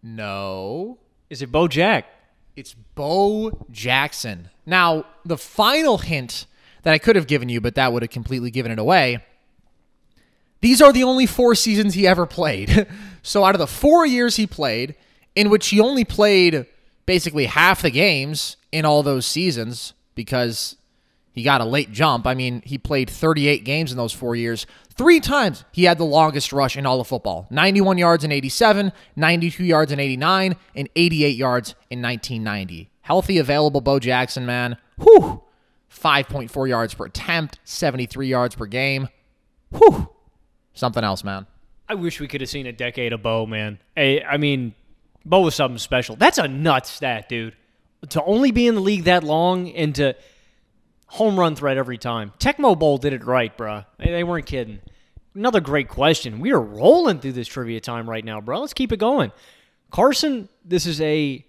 No. Is it Bo Jack? It's Bo Jackson. Now, the final hint that I could have given you, but that would have completely given it away. These are the only 4 seasons he ever played. So out of the 4 years he played, in which he only played basically half the games in all those seasons because he got a late jump. I mean, he played 38 games in those 4 years. 3 times he had the longest rush in all of football. 91 yards in 87, 92 yards in 89, and 88 yards in 1990. Healthy, available Bo Jackson, man. Whew! 5.4 yards per attempt, 73 yards per game. Whew. Something else, man. I wish we could have seen a decade of Bo, man. I mean, Bo was something special. That's a nuts stat, dude. To only be in the league that long and to home run threat every time. Tecmo Bowl did it right, bro. They weren't kidding. Another great question. We are rolling through this trivia time right now, bro. Let's keep it going. Carson, this is a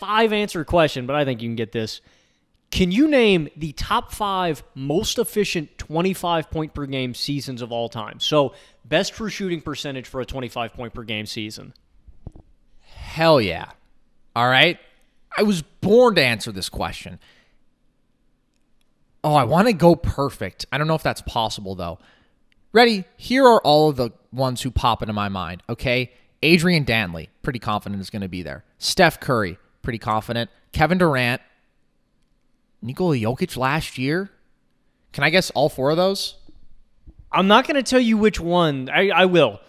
5-answer question, but I think you can get this. Can you name the top 5 most efficient 25-point-per-game seasons of all time? So, best true shooting percentage for a 25-point-per-game season. Hell yeah. All right? I was born to answer this question. Oh, I want to go perfect. I don't know if that's possible, though. Ready? Here are all of the ones who pop into my mind, okay? Adrian Dantley, pretty confident is going to be there. Steph Curry, pretty confident. Kevin Durant. Nikola Jokic last year? Can I guess all 4 of those? I'm not going to tell you which one. I will.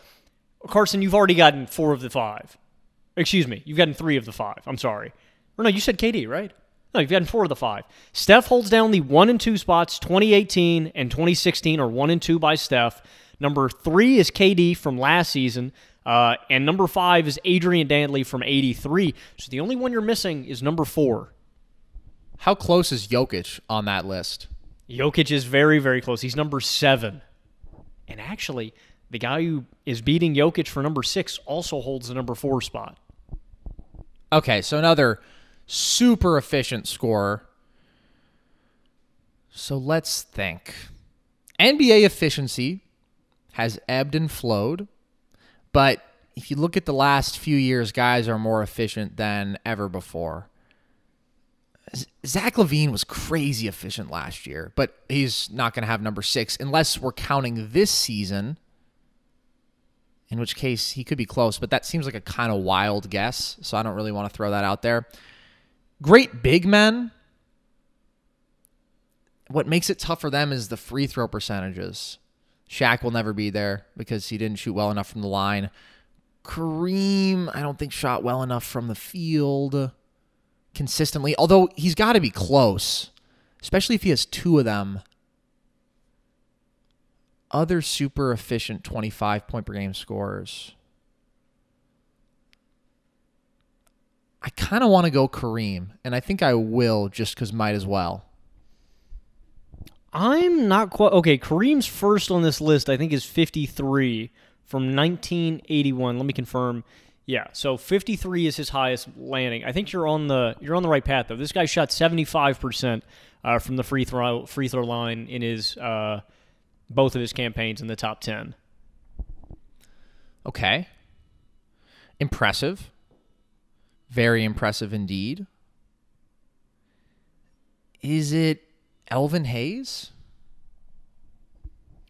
Carson, you've already gotten 4 of the 5. Excuse me. You've gotten 3 of the 5. I'm sorry. Or no, you said KD, right? No, you've gotten 4 of the 5. Steph holds down the 1 and 2 spots. 2018 and 2016 are 1 and 2 by Steph. Number 3 is KD from last season. And number 5 is Adrian Dantley from 83. So the only one you're missing is number 4. How close is Jokic on that list? Jokic is very, very close. He's number 7. And actually, the guy who is beating Jokic for number 6 also holds the number 4 spot. Okay, so another super efficient scorer. So let's think. NBA efficiency has ebbed and flowed, but if you look at the last few years, guys are more efficient than ever before. Zach LaVine was crazy efficient last year, but he's not going to have number 6 unless we're counting this season, in which case he could be close, but that seems like a kind of wild guess, so I don't really want to throw that out there. Great big men. What makes it tough for them is the free throw percentages. Shaq will never be there because he didn't shoot well enough from the line. Kareem, I don't think, shot well enough from the field consistently, although he's got to be close, especially if he has 2 of them. Other super efficient 25-point-per-game scorers. I kind of want to go Kareem, and I think I will just because might as well. I'm not quite... Okay, Kareem's first on this list, I think, is 53 from 1981. Let me confirm. Yeah, so 53 is his highest landing. I think you're on the right path, though. This guy shot 75% from the free throw line in his both of his campaigns in the top 10. Okay. Impressive. Very impressive indeed. Is it Elvin Hayes?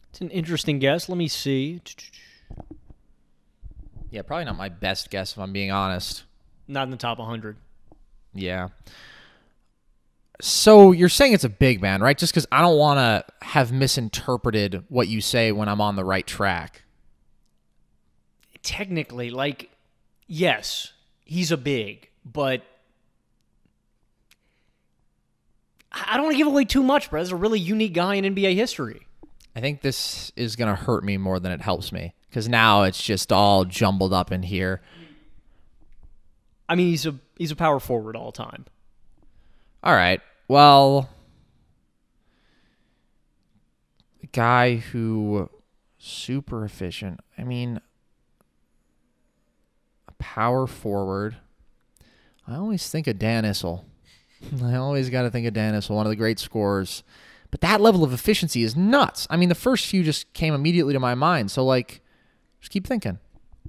It's an interesting guess. Let me see. Yeah, probably not my best guess if I'm being honest. Not in the top 100. Yeah. So you're saying it's a big man, right? Just because I don't want to have misinterpreted what you say when I'm on the right track. Technically, like, yes, he's a big, but I don't want to give away too much, bro. This is a really unique guy in NBA history. I think this is going to hurt me more than it helps me because now it's just all jumbled up in here. I mean, he's a power forward all time. All right. Well, a guy who super efficient. I mean, a power forward. I always think of Dan Issel. I always got to think of Dan Issel, one of the great scorers. But that level of efficiency is nuts. I mean, the first few just came immediately to my mind. So, like, just keep thinking.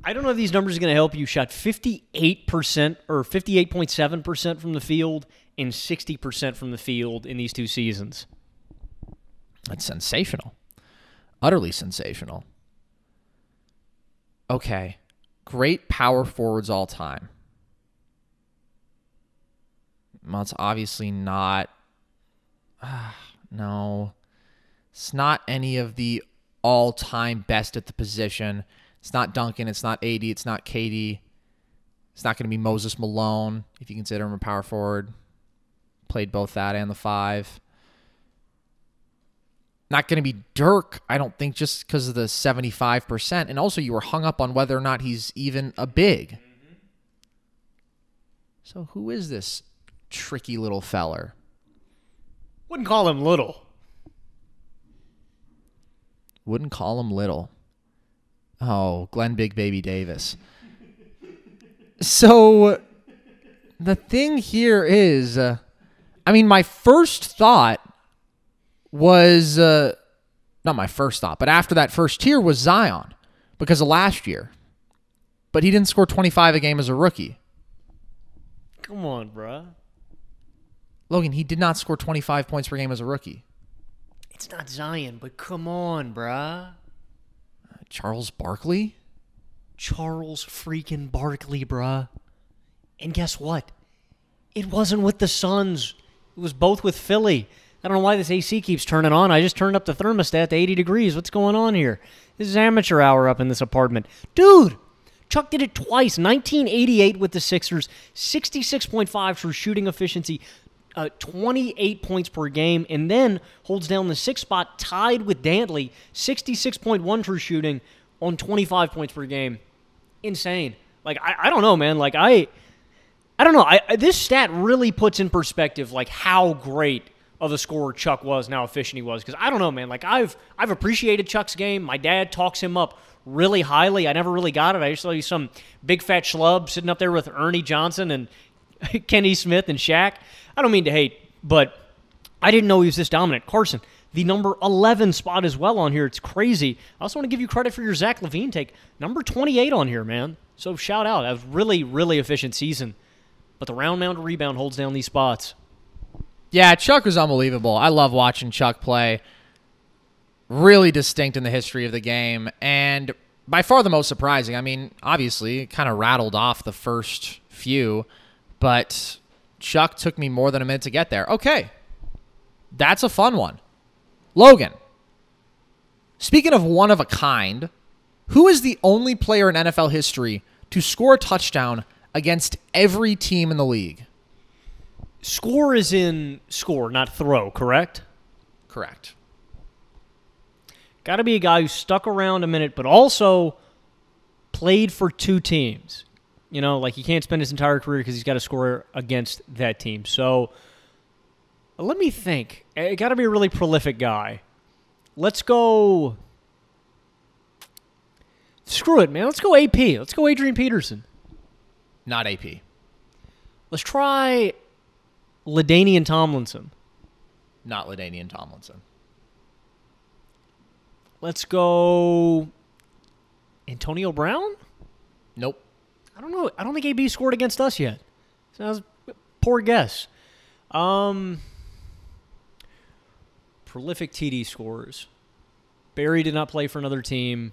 I don't know if these numbers are going to help you. Shot 58% or 58.7% from the field and 60% from the field in these 2 seasons. That's sensational. Utterly sensational. Okay. Great power forwards all time. Well, it's obviously not... no. It's not any of the all-time best at the position. It's not Duncan. It's not AD. It's not KD. It's not going to be Moses Malone, if you consider him a power forward. Played both that and the 5. Not going to be Dirk, I don't think, just because of the 75%. And also, you were hung up on whether or not he's even a big. So who is this tricky little feller? Wouldn't call him little. Wouldn't call him little. Oh, Glenn Big Baby Davis. So the thing here is, I mean, my first thought was, not my first thought, but after that first tier was Zion because of last year. But he didn't score 25 a game as a rookie. Come on, bruh. Logan, he did not score 25 points per game as a rookie. It's not Zion, but come on, bruh. Charles Barkley? Charles freaking Barkley, bruh. And guess what? It wasn't with the Suns. It was both with Philly. I don't know why this AC keeps turning on. I just turned up the thermostat to 80 degrees. What's going on here? This is amateur hour up in this apartment. Dude! Chuck did it twice. 1988 with the Sixers. 66.5 for shooting efficiency. 28 points per game, and then holds down the 6th spot, tied with Dantley, 66.1 true shooting on 25 points per game. Insane. Like, I don't know, man. Like, I don't know. This stat really puts in perspective, like, how great of a scorer Chuck was and how efficient he was. Because I don't know, man. Like, I've appreciated Chuck's game. My dad talks him up really highly. I never really got it. I used to be some big fat schlub sitting up there with Ernie Johnson and Kenny Smith and Shaq. I don't mean to hate, but I didn't know he was this dominant. Carson, the number 11 spot as well on here. It's crazy. I also want to give you credit for your Zach LaVine take. Number 28 on here, man. So shout out. That was really, really efficient season. But the round mound rebound holds down these spots. Yeah, Chuck was unbelievable. I love watching Chuck play. Really distinct in the history of the game. And by far the most surprising. I mean, obviously, it kind of rattled off the first few. But Chuck took me more than a minute to get there. Okay. That's a fun one. Logan, speaking of one of a kind, who is the only player in NFL history to score a touchdown against every team in the league? Score is in score, not throw, correct? Correct. Got to be a guy who stuck around a minute, but also played for two teams. You know, like he can't spend his entire career because he's got to score against that team. So let me think. It got to be a really prolific guy. Let's go. Screw it, man. Let's go AP. Let's go Adrian Peterson. Not AP. Let's try LaDainian Tomlinson. Not LaDainian Tomlinson. Let's go Antonio Brown? Nope. I don't know. I don't think AB scored against us yet. So that was a poor guess. Prolific TD scorers. Barry did not play for another team.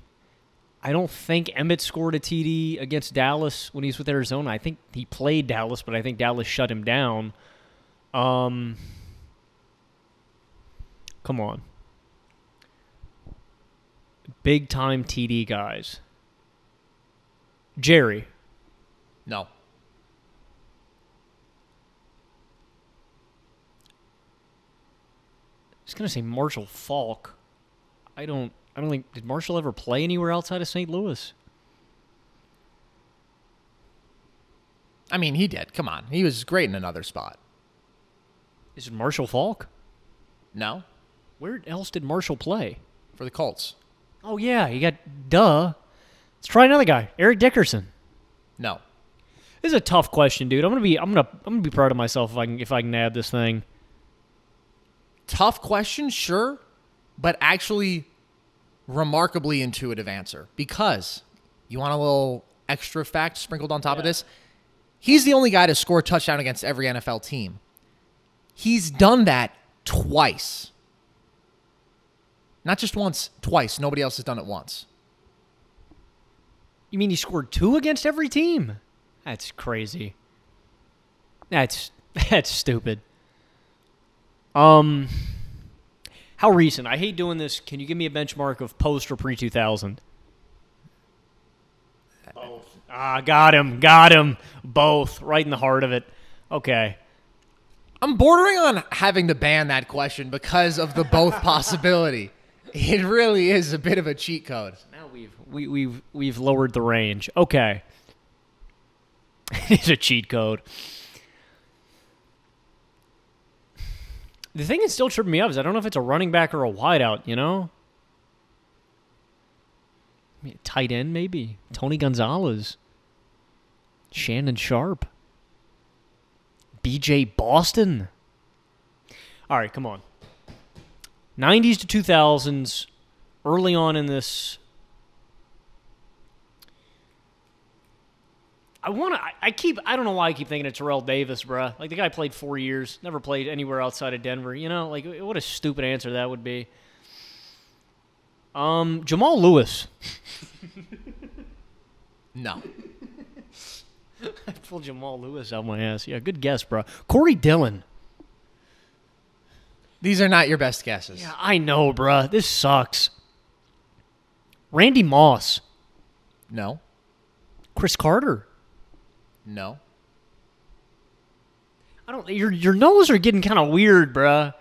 I don't think Emmett scored a TD against Dallas when he was with Arizona. I think he played Dallas, but I think Dallas shut him down. Come on. Big-time TD guys. Jerry. No. I was going to say Marshall Faulk. I don't think... Did Marshall ever play anywhere outside of St. Louis? I mean, he did. Come on. He was great in another spot. Is it Marshall Faulk? No. Where else did Marshall play? For the Colts. Oh, yeah. He got... Duh. Let's try another guy. Eric Dickerson. No. This is a tough question, dude. I'm gonna be proud of myself if I can nab this thing. Tough question, sure, but actually remarkably intuitive answer, because you want a little extra fact sprinkled on top of this. He's the only guy to score a touchdown against every NFL team. He's done that twice. Not just once, twice. Nobody else has done it once. You mean he scored two against every team? That's crazy. That's stupid. How recent? I hate doing this. Can you give me a benchmark of post or pre-2000? Both. Ah, got him. Got him. Both. Right in the heart of it. Okay. I'm bordering on having to ban that question because of the both possibility. It really is a bit of a cheat code. Now we've lowered the range. Okay. It's a cheat code. The thing that's still tripping me up is I don't know if it's a running back or a wideout, you know? I mean, tight end, maybe. Tony Gonzalez. Shannon Sharp. BJ Boston. All right, come on. 90s to 2000s, early on in this. I don't know why I keep thinking of Terrell Davis, bruh. Like, the guy played 4 years, never played anywhere outside of Denver. You know, like, what a stupid answer that would be. Jamal Lewis. No. I pulled Jamal Lewis out my ass. Yeah, good guess, bruh. Corey Dillon. These are not your best guesses. Yeah, I know, bruh. This sucks. Randy Moss. No. Chris Carter. No. I don't. Your nose are getting kind of weird, bruh.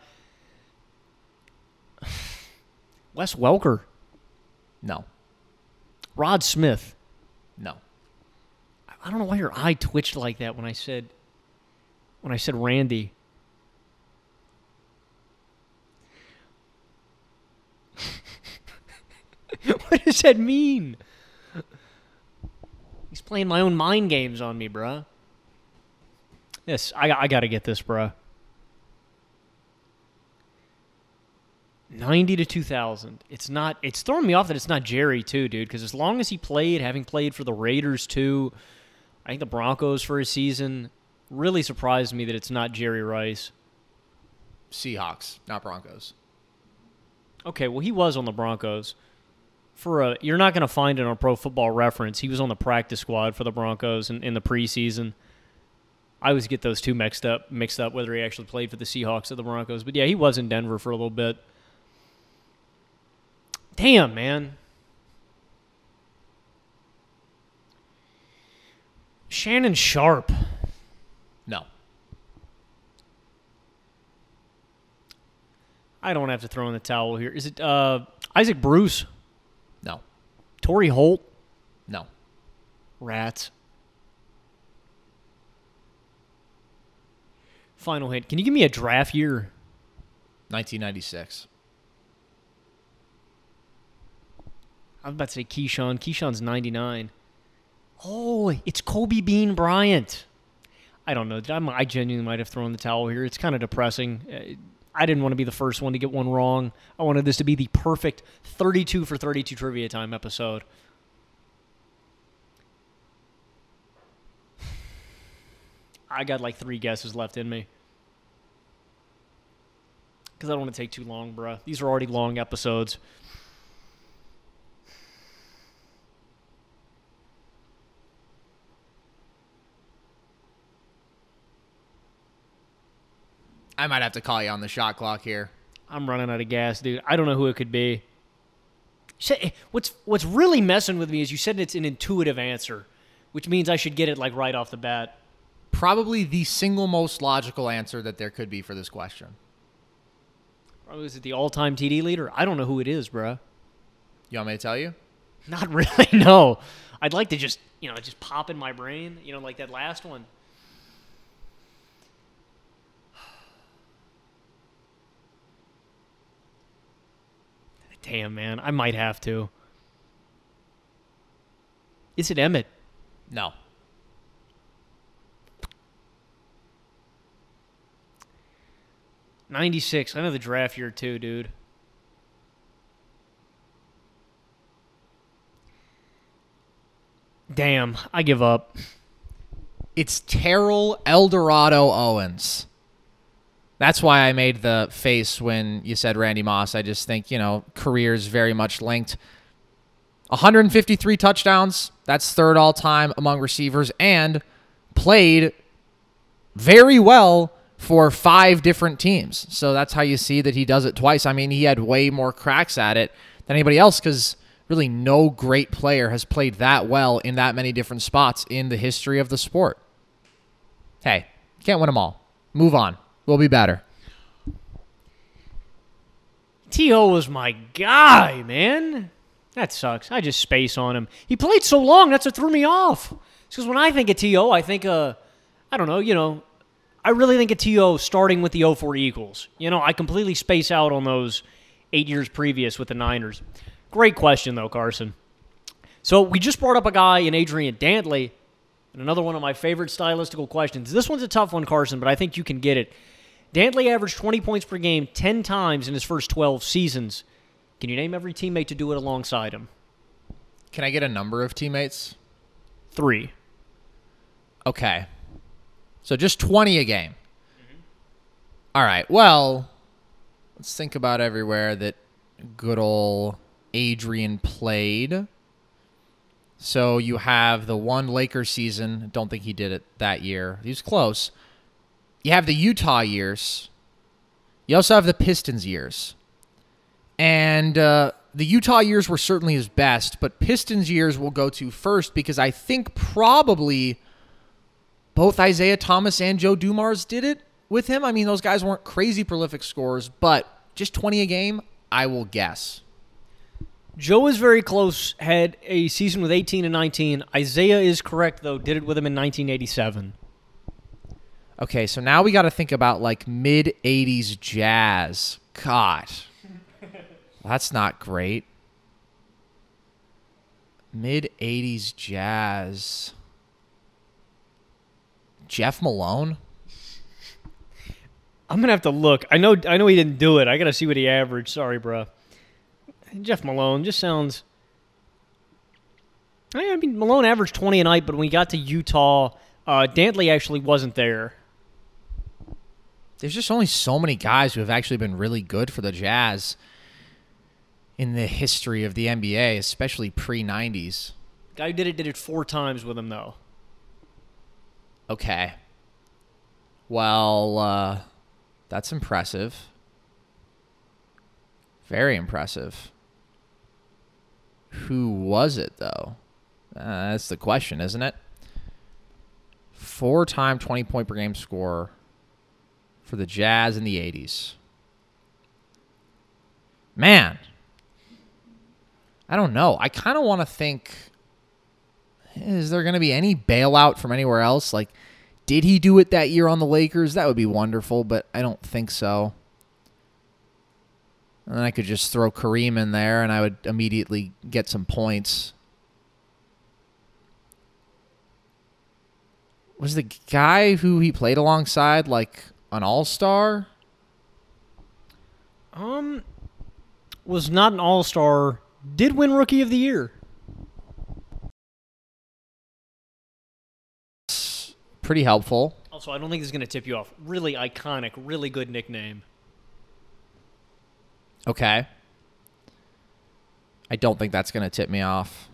Wes Welker. No. Rod Smith. No. I don't know why your eye twitched like that when I said Randy. What does that mean? He's playing my own mind games on me, bruh. This, I got to get this, bro. 90 to 2000. It's not. It's throwing me off that it's not Jerry, too, dude, because as long as he played, having played for the Raiders, too, I think the Broncos for a season, really surprised me that it's not Jerry Rice. Seahawks, not Broncos. Okay, well, he was on the Broncos. You're not going to find it on Pro Football Reference. He was on the practice squad for the Broncos in the preseason. I always get those two mixed up, whether he actually played for the Seahawks or the Broncos. But, yeah, he was in Denver for a little bit. Damn, man. Shannon Sharp. No. I don't have to throw in the towel here. Is it Isaac Bruce? No. Torrey Holt? No. Rats. Final hint. Can you give me a draft year? 1996. I was about to say Keyshawn. Keyshawn's 99. Oh, it's Kobe Bean Bryant. I don't know. I genuinely might have thrown the towel here. It's kind of depressing. I didn't want to be the first one to get one wrong. I wanted this to be the perfect 32 for 32 Trivia Time episode. I got like three guesses left in me. Because I don't want to take too long, bruh. These are already long episodes. I might have to call you on the shot clock here. I'm running out of gas, dude. I don't know who it could be. What's really messing with me is you said it's an intuitive answer, which means I should get it like right off the bat. Probably the single most logical answer that there could be for this question. Probably is it the all-time TD leader? I don't know who it is, bro. You want me to tell you? Not really, no. I'd like to just pop in my brain, like that last one. Damn, man. I might have to. Is it Emmett? No. '96. I know the draft year, too, dude. Damn. I give up. It's Terrell Eldorado Owens. That's why I made the face when you said Randy Moss. I just think, careers very much linked. 153 touchdowns. That's third all time among receivers and played very well for five different teams. So that's how you see that he does it twice. I mean, he had way more cracks at it than anybody else because really no great player has played that well in that many different spots in the history of the sport. Hey, can't win them all. Move on. We'll be better. T.O. was my guy, man. That sucks. I just space on him. He played so long, that's what threw me off. Because when I think of T.O., I think, I really think of T.O. starting with the 0-4 Eagles. I completely space out on those 8 years previous with the Niners. Great question, though, Carson. So we just brought up a guy in Adrian Dantley, and another one of my favorite stylistical questions. This one's a tough one, Carson, but I think you can get it. Dantley averaged 20 points per game 10 times in his first 12 seasons. Can you name every teammate to do it alongside him? Can I get a number of teammates? 3. Okay. So just 20 a game. Mm-hmm. All right. Well, let's think about everywhere that good old Adrian played. So you have the one Lakers season. Don't think he did it that year. He was close. You have the Utah years. You also have the Pistons years. And the Utah years were certainly his best, but Pistons years we'll go to first because I think probably both Isaiah Thomas and Joe Dumars did it with him. I mean, those guys weren't crazy prolific scorers, but just 20 a game, I will guess. Joe is very close, had a season with 18 and 19. Isaiah is correct, though, did it with him in 1987. Okay, so now we got to think about, mid-'80s jazz. God. That's not great. Mid-'80s jazz. Jeff Malone? I'm going to have to look. I know he didn't do it. I got to see what he averaged. Sorry, bro. Jeff Malone just sounds... I mean, Malone averaged 20 a night, but when we got to Utah, Dantley actually wasn't there. There's just only so many guys who have actually been really good for the Jazz in the history of the NBA, especially pre-90s. Guy who did it four times with him, though. Okay. Well, that's impressive. Very impressive. Who was it, though? That's the question, isn't it? Four-time 20-point-per-game scorer for the Jazz in the 80s. Man. I don't know. I kind of want to think, is there going to be any bailout from anywhere else? Like, did he do it that year on the Lakers? That would be wonderful, but I don't think so. And then I could just throw Kareem in there, and I would immediately get some points. Was the guy who he played alongside like an all-star? Was not an all-star. Did win Rookie of the Year. Pretty helpful. Also, I don't think this is going to tip you off. Really iconic, really good nickname. Okay. I don't think that's going to tip me off.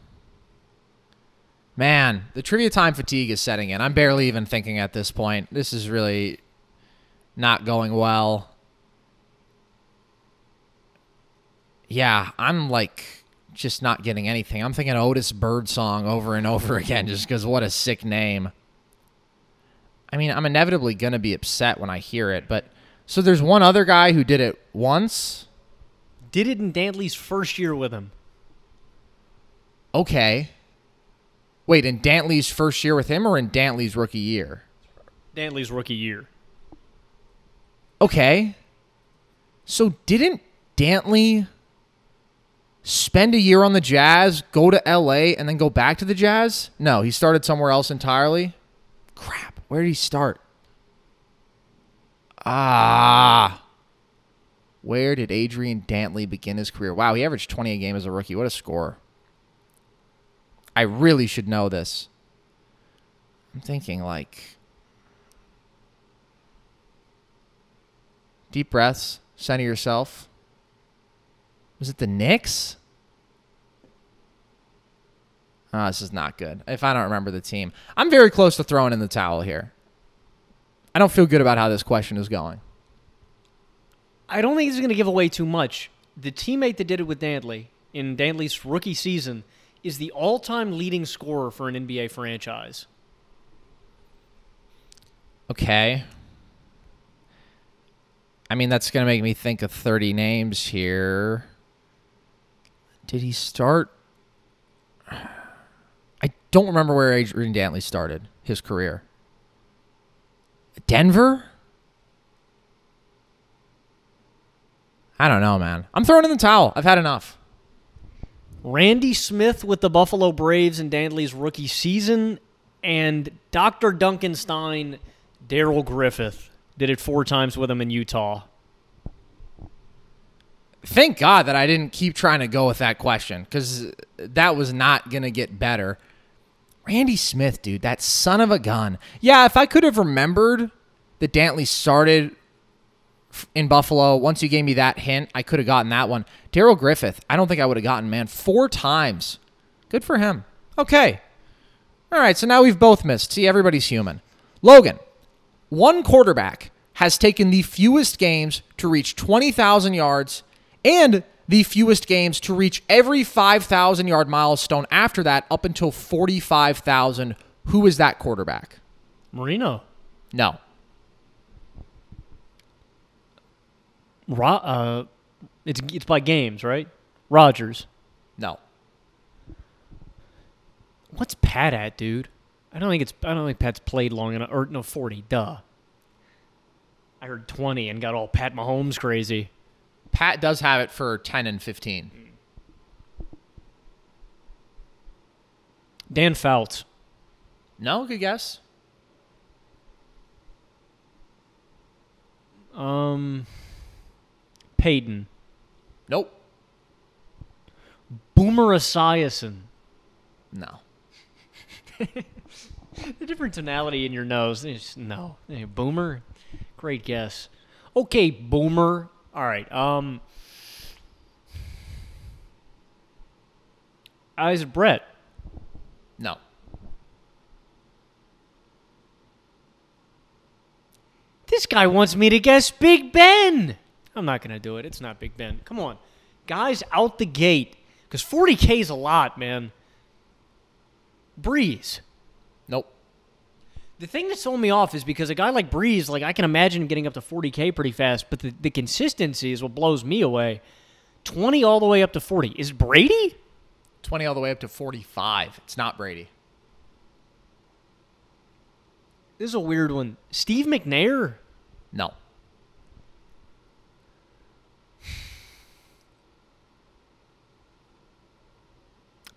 Man, the trivia time fatigue is setting in. I'm barely even thinking at this point. This is really not going well. Yeah, I'm like just not getting anything. I'm thinking Otis Birdsong over and over again just because what a sick name. I mean, I'm inevitably going to be upset when I hear it, but so there's one other guy who did it once. Did it in Dantley's first year with him. Okay. Wait, in Dantley's first year with him or in Dantley's rookie year? Dantley's rookie year. Okay. So didn't Dantley spend a year on the Jazz, go to L.A., and then go back to the Jazz? No, he started somewhere else entirely. Crap, where did he start? Where did Adrian Dantley begin his career? Wow, he averaged 20 a game as a rookie. What a score. I really should know this. I'm thinking like... Deep breaths. Center yourself. Was it the Knicks? Oh, this is not good. If I don't remember the team. I'm very close to throwing in the towel here. I don't feel good about how this question is going. I don't think this is going to give away too much. The teammate that did it with Dantley in Dantley's rookie season is the all-time leading scorer for an NBA franchise. Okay. I mean, that's going to make me think of 30 names here. Did he start? I don't remember where Adrian Dantley started his career. Denver? I don't know, man. I'm throwing in the towel. I've had enough. Randy Smith with the Buffalo Braves in Dantley's rookie season, and Dr. Duncan Stein, Daryl Griffith, did it four times with him in Utah. Thank God that I didn't keep trying to go with that question, because that was not going to get better. Randy Smith, dude, that son of a gun. Yeah, if I could have remembered that Dantley started in Buffalo, once you gave me that hint, I could have gotten that one. Daryl Griffith, I don't think I would have gotten, man. Four times. Good for him. Okay. All right, so now we've both missed. See, everybody's human. Logan, one quarterback has taken the fewest games to reach 20,000 yards and the fewest games to reach every 5,000-yard milestone after that up until 45,000. Who is that quarterback? Marino. No. It's by games, right? Rodgers. No. What's Pat at, dude? I don't think Pat's played long enough. Or no, 40. Duh. I heard 20 and got all Pat Mahomes crazy. Pat does have it for 10 and 15. Dan Fouts. No, good guess. Payton. Nope. Boomer Esiason. No. The different tonality in your nose. No. Hey, Boomer? Great guess. Okay, Boomer. All right. Isaac Brett. No. This guy wants me to guess Big Ben. I'm not going to do it. It's not Big Ben. Come on. Guys out the gate. Because 40K is a lot, man. Breeze. Nope. The thing that sold me off is because a guy like Breeze, like I can imagine him getting up to 40K pretty fast, but the consistency is what blows me away. 20 all the way up to 40. Is Brady? 20 all the way up to 45. It's not Brady. This is a weird one. Steve McNair? No.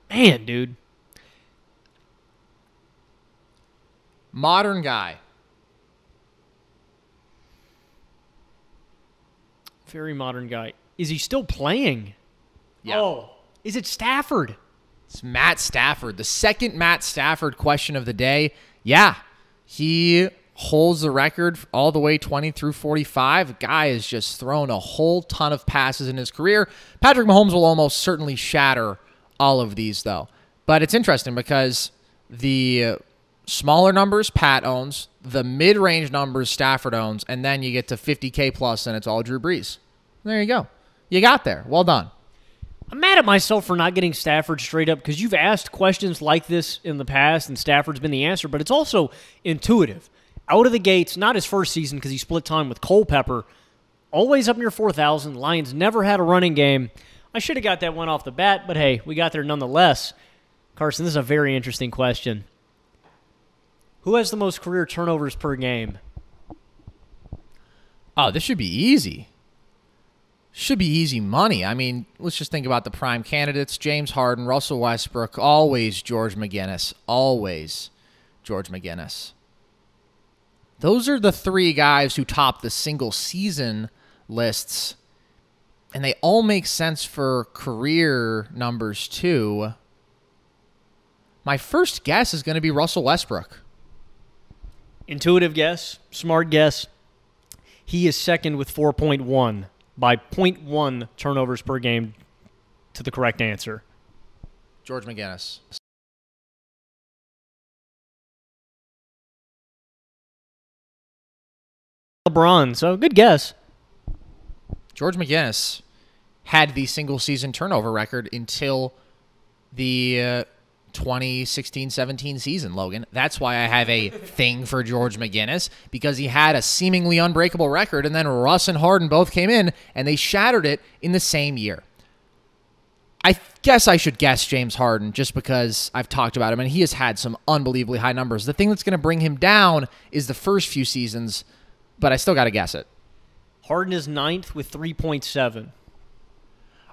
Man, dude. Modern guy. Very modern guy. Is he still playing? Yeah. Oh, is it Stafford? It's Matt Stafford. The second Matt Stafford question of the day. Yeah. He holds the record all the way 20 through 45. Guy has just thrown a whole ton of passes in his career. Patrick Mahomes will almost certainly shatter all of these, though. But it's interesting because the smaller numbers, Pat owns. The mid-range numbers, Stafford owns. And then you get to 50K plus, and it's all Drew Brees. There you go. You got there. Well done. I'm mad at myself for not getting Stafford straight up because you've asked questions like this in the past and Stafford's been the answer, but it's also intuitive. Out of the gates, not his first season because he split time with Culpepper, always up near 4,000. Lions never had a running game. I should have got that one off the bat, but hey, we got there nonetheless. Carson, this is a very interesting question. Who has the most career turnovers per game? Oh, this should be easy. Should be easy money. I mean, let's just think about the prime candidates. James Harden, Russell Westbrook, always George McGinnis. Always George McGinnis. Those are the three guys who top the single season lists, and they all make sense for career numbers too. My first guess is going to be Russell Westbrook. Intuitive guess, smart guess. He is second with 4.1. by 0.1 turnovers per game to the correct answer. George McGinnis. LeBron, so good guess. George McGinnis had the single-season turnover record until the 2016-17 season, Logan. That's why I have a thing for George McGinnis, because he had a seemingly unbreakable record, and then Russ and Harden both came in, and they shattered it in the same year. I guess I should guess James Harden, just because I've talked about him, and he has had some unbelievably high numbers. The thing that's going to bring him down is the first few seasons, but I still got to guess it. Harden is ninth with 3.7.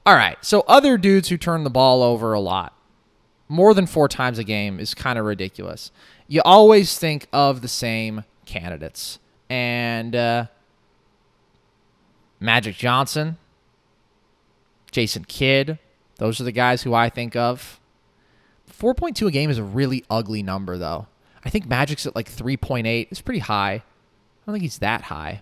All right, so other dudes who turn the ball over a lot. More than four times a game is kind of ridiculous. You always think of the same candidates. And Magic Johnson, Jason Kidd, those are the guys who I think of. 4.2 a game is a really ugly number, though. I think Magic's at like 3.8. It's pretty high. I don't think he's that high.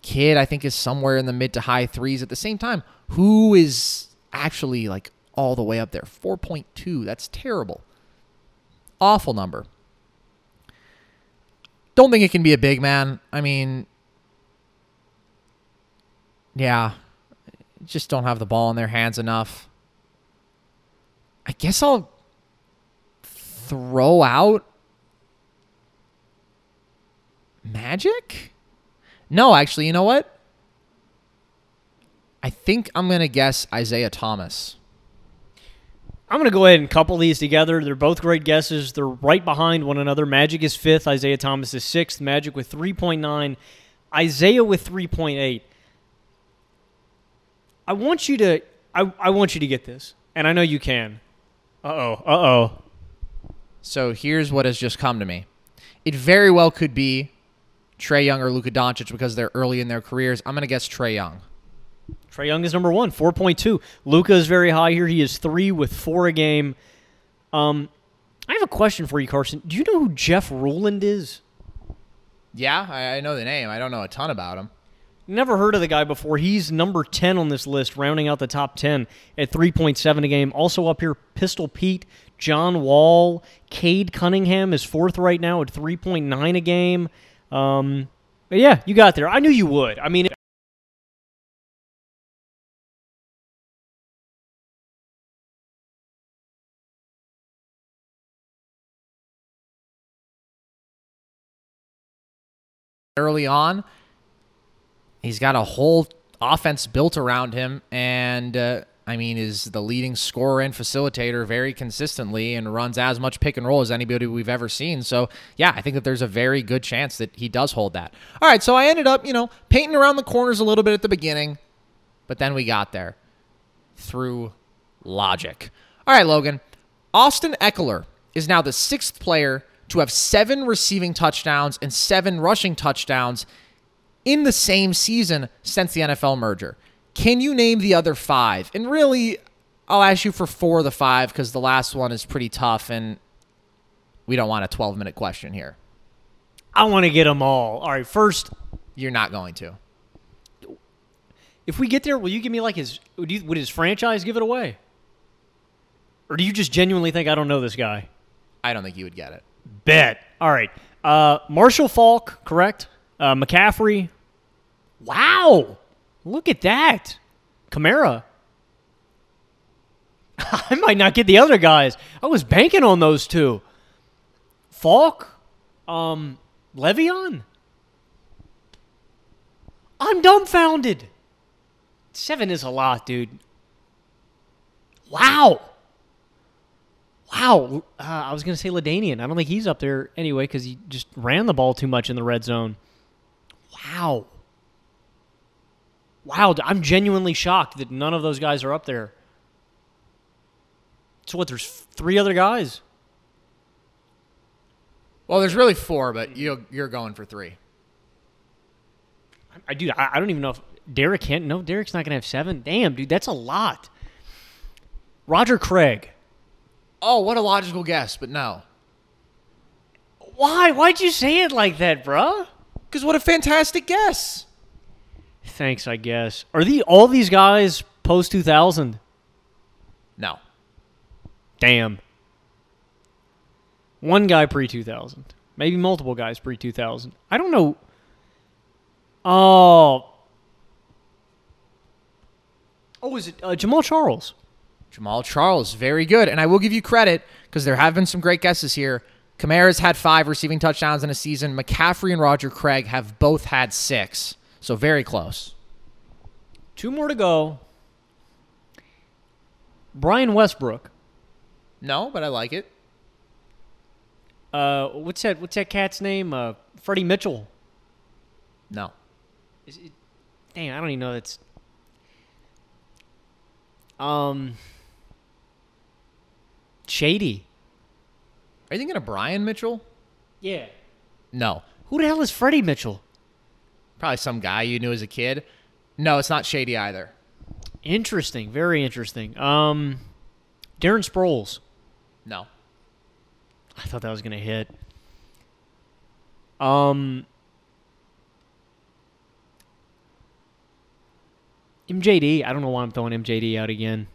Kidd, I think, is somewhere in the mid to high threes. At the same time, who is actually like all the way up there. 4.2. That's terrible. Awful number. Don't think it can be a big man. I mean, yeah. Just don't have the ball in their hands enough. I guess I'll throw out Magic? No, actually, you know what? I think I'm going to guess Isaiah Thomas. I'm going to go ahead and couple these together. They're both great guesses. They're right behind one another. Magic is fifth. Isaiah Thomas is sixth. Magic with 3.9. Isaiah with 3.8. I want you to get this, and I know you can. Uh-oh. So here's what has just come to me. It very well could be Trae Young or Luka Doncic because they're early in their careers. I'm going to guess Trae Young. Trae Young is number one, 4.2. Luka is very high here. He is 3 with 4 a game. I have a question for you, Carson. Do you know who Jeff Ruland is? Yeah, I know the name. I don't know a ton about him. Never heard of the guy before. He's number 10 on this list, rounding out the top 10 at 3.7 a game. Also up here, Pistol Pete, John Wall, Cade Cunningham is 4th right now at 3.9 a game. But yeah, you got there. I knew you would. I mean, early on, he's got a whole offense built around him and, I mean, is the leading scorer and facilitator very consistently and runs as much pick and roll as anybody we've ever seen. So, yeah, I think that there's a very good chance that he does hold that. All right, so I ended up, painting around the corners a little bit at the beginning, but then we got there through logic. All right, Logan, Austin Eckler is now the 6th player to have 7 receiving touchdowns and 7 rushing touchdowns in the same season since the NFL merger. Can you name the other 5? And really, I'll ask you for 4 of the 5 because the last one is pretty tough, and we don't want a 12-minute question here. I want to get them all. All right, first. You're not going to. If we get there, will you give me would his franchise give it away? Or do you just genuinely think I don't know this guy? I don't think you would get it. Bet. All right. Marshall Faulk, correct? McCaffrey. Wow. Look at that. Kamara. I might not get the other guys. I was banking on those 2. Falk. Le'Veon. I'm dumbfounded. 7 is a lot, dude. Wow. I was going to say LaDainian. I don't think he's up there anyway because he just ran the ball too much in the red zone. Wow, I'm genuinely shocked that none of those guys are up there. So what, there's 3 other guys? Well, there's really 4, but you're going for 3. I don't even know if Derek Hinton. No, Derek's not going to have 7. Damn, dude, that's a lot. Roger Craig. Oh, what a logical guess, but no. Why? Why'd you say it like that, bro? Because what a fantastic guess. Thanks, I guess. Are all these guys post-2000? No. Damn. One guy pre-2000. Maybe multiple guys pre-2000. I don't know. Oh, is it Jamaal Charles? Jamaal Charles, very good. And I will give you credit because there have been some great guesses here. Kamara's had 5 receiving touchdowns in a season. McCaffrey and Roger Craig have both had 6. So very close. 2 more to go. Brian Westbrook. No, but I like it. What's that cat's name? Freddie Mitchell. No. Dang, I don't even know that's... Shady. Are you thinking of Brian Mitchell? Yeah. No. Who the hell is Freddie Mitchell? Probably some guy you knew as a kid. No, it's not Shady either. Interesting. Very interesting. Darren Sproles. No. I thought that was going to hit. MJD. I don't know why I'm throwing MJD out again.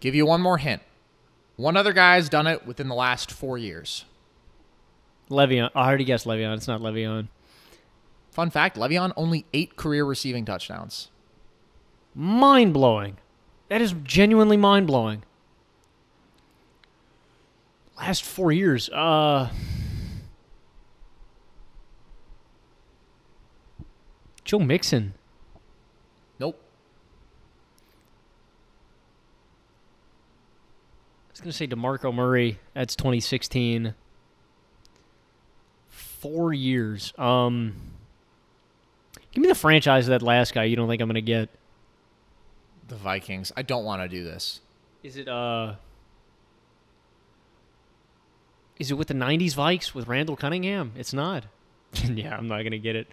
Give you one more hint. One other guy's done it within the last 4 years. Le'Veon. I already guessed Le'Veon. It's not Le'Veon. Fun fact, Le'Veon, only 8 career receiving touchdowns. Mind-blowing. That is genuinely mind-blowing. Last 4 years. Joe Mixon. Nope. I was going to say DeMarco Murray. That's 2016. 4 years. Give me the franchise of that last guy you don't think I'm going to get. The Vikings. I don't want to do this. Is it with the 90s Vikes with Randall Cunningham? It's not. Yeah, I'm not going to get it.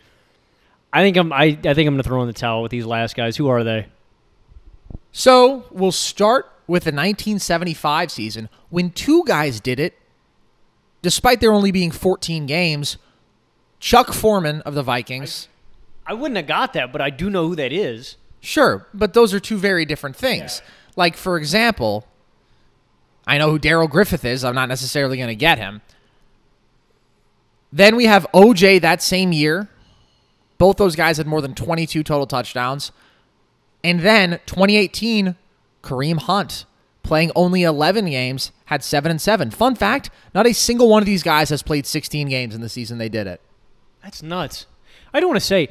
I think I'm gonna throw in the towel with these last guys. Who are they? So we'll start with the 1975 season when two guys did it, despite there only being 14 games. Chuck Foreman of the Vikings. I wouldn't have got that, but I do know who that is. Sure, but those are two very different things. Yeah. Like, for example, I know who Daryl Griffith is. I'm not necessarily going to get him. Then we have OJ that same year. Both those guys had more than 22 total touchdowns. And then 2018, Kareem Hunt, playing only 11 games, had 7-7. Fun fact, not a single one of these guys has played 16 games in the season they did it. That's nuts. I don't want to say,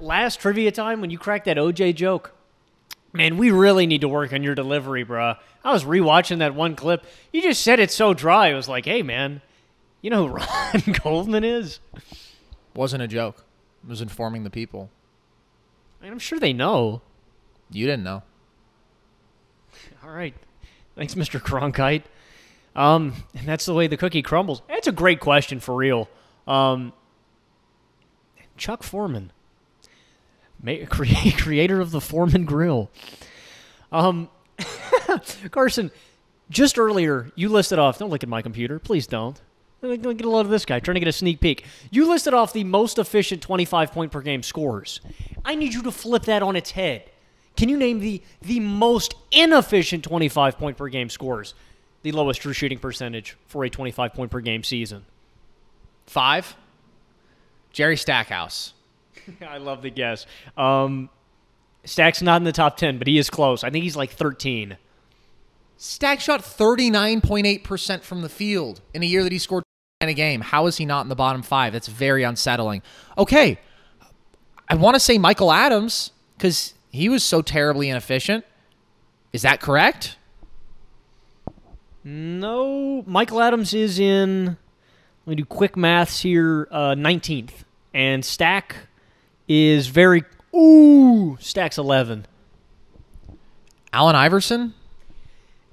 last trivia time when you cracked that OJ joke, man, we really need to work on your delivery, bro. I was rewatching that one clip. You just said it so dry. I was like, hey, man, you know who Ron Goldman is? Wasn't a joke. It was informing the people. I mean, I'm sure they know. You didn't know. All right. Thanks, Mr. Cronkite. And that's the way the cookie crumbles. That's a great question for real. Chuck Foreman, creator of the Foreman Grill. Carson, just earlier, you listed off, don't look at my computer, please don't. Get a load of this guy, trying to get a sneak peek. You listed off the most efficient 25-point-per-game scorers. I need you to flip that on its head. Can you name the most inefficient 25-point-per-game scorers? The lowest true shooting percentage for a 25-point-per-game season. 5? Jerry Stackhouse. I love the guess. Stack's not in the top 10, but he is close. I think he's like 13. Stack shot 39.8% from the field in a year that he scored in a game. How is he not in the bottom 5? That's very unsettling. Okay, I want to say Michael Adams because he was so terribly inefficient. Is that correct? No, Michael Adams is in... Let me do quick maths here. 19th. And Stack is very... Ooh! Stack's 11. Allen Iverson?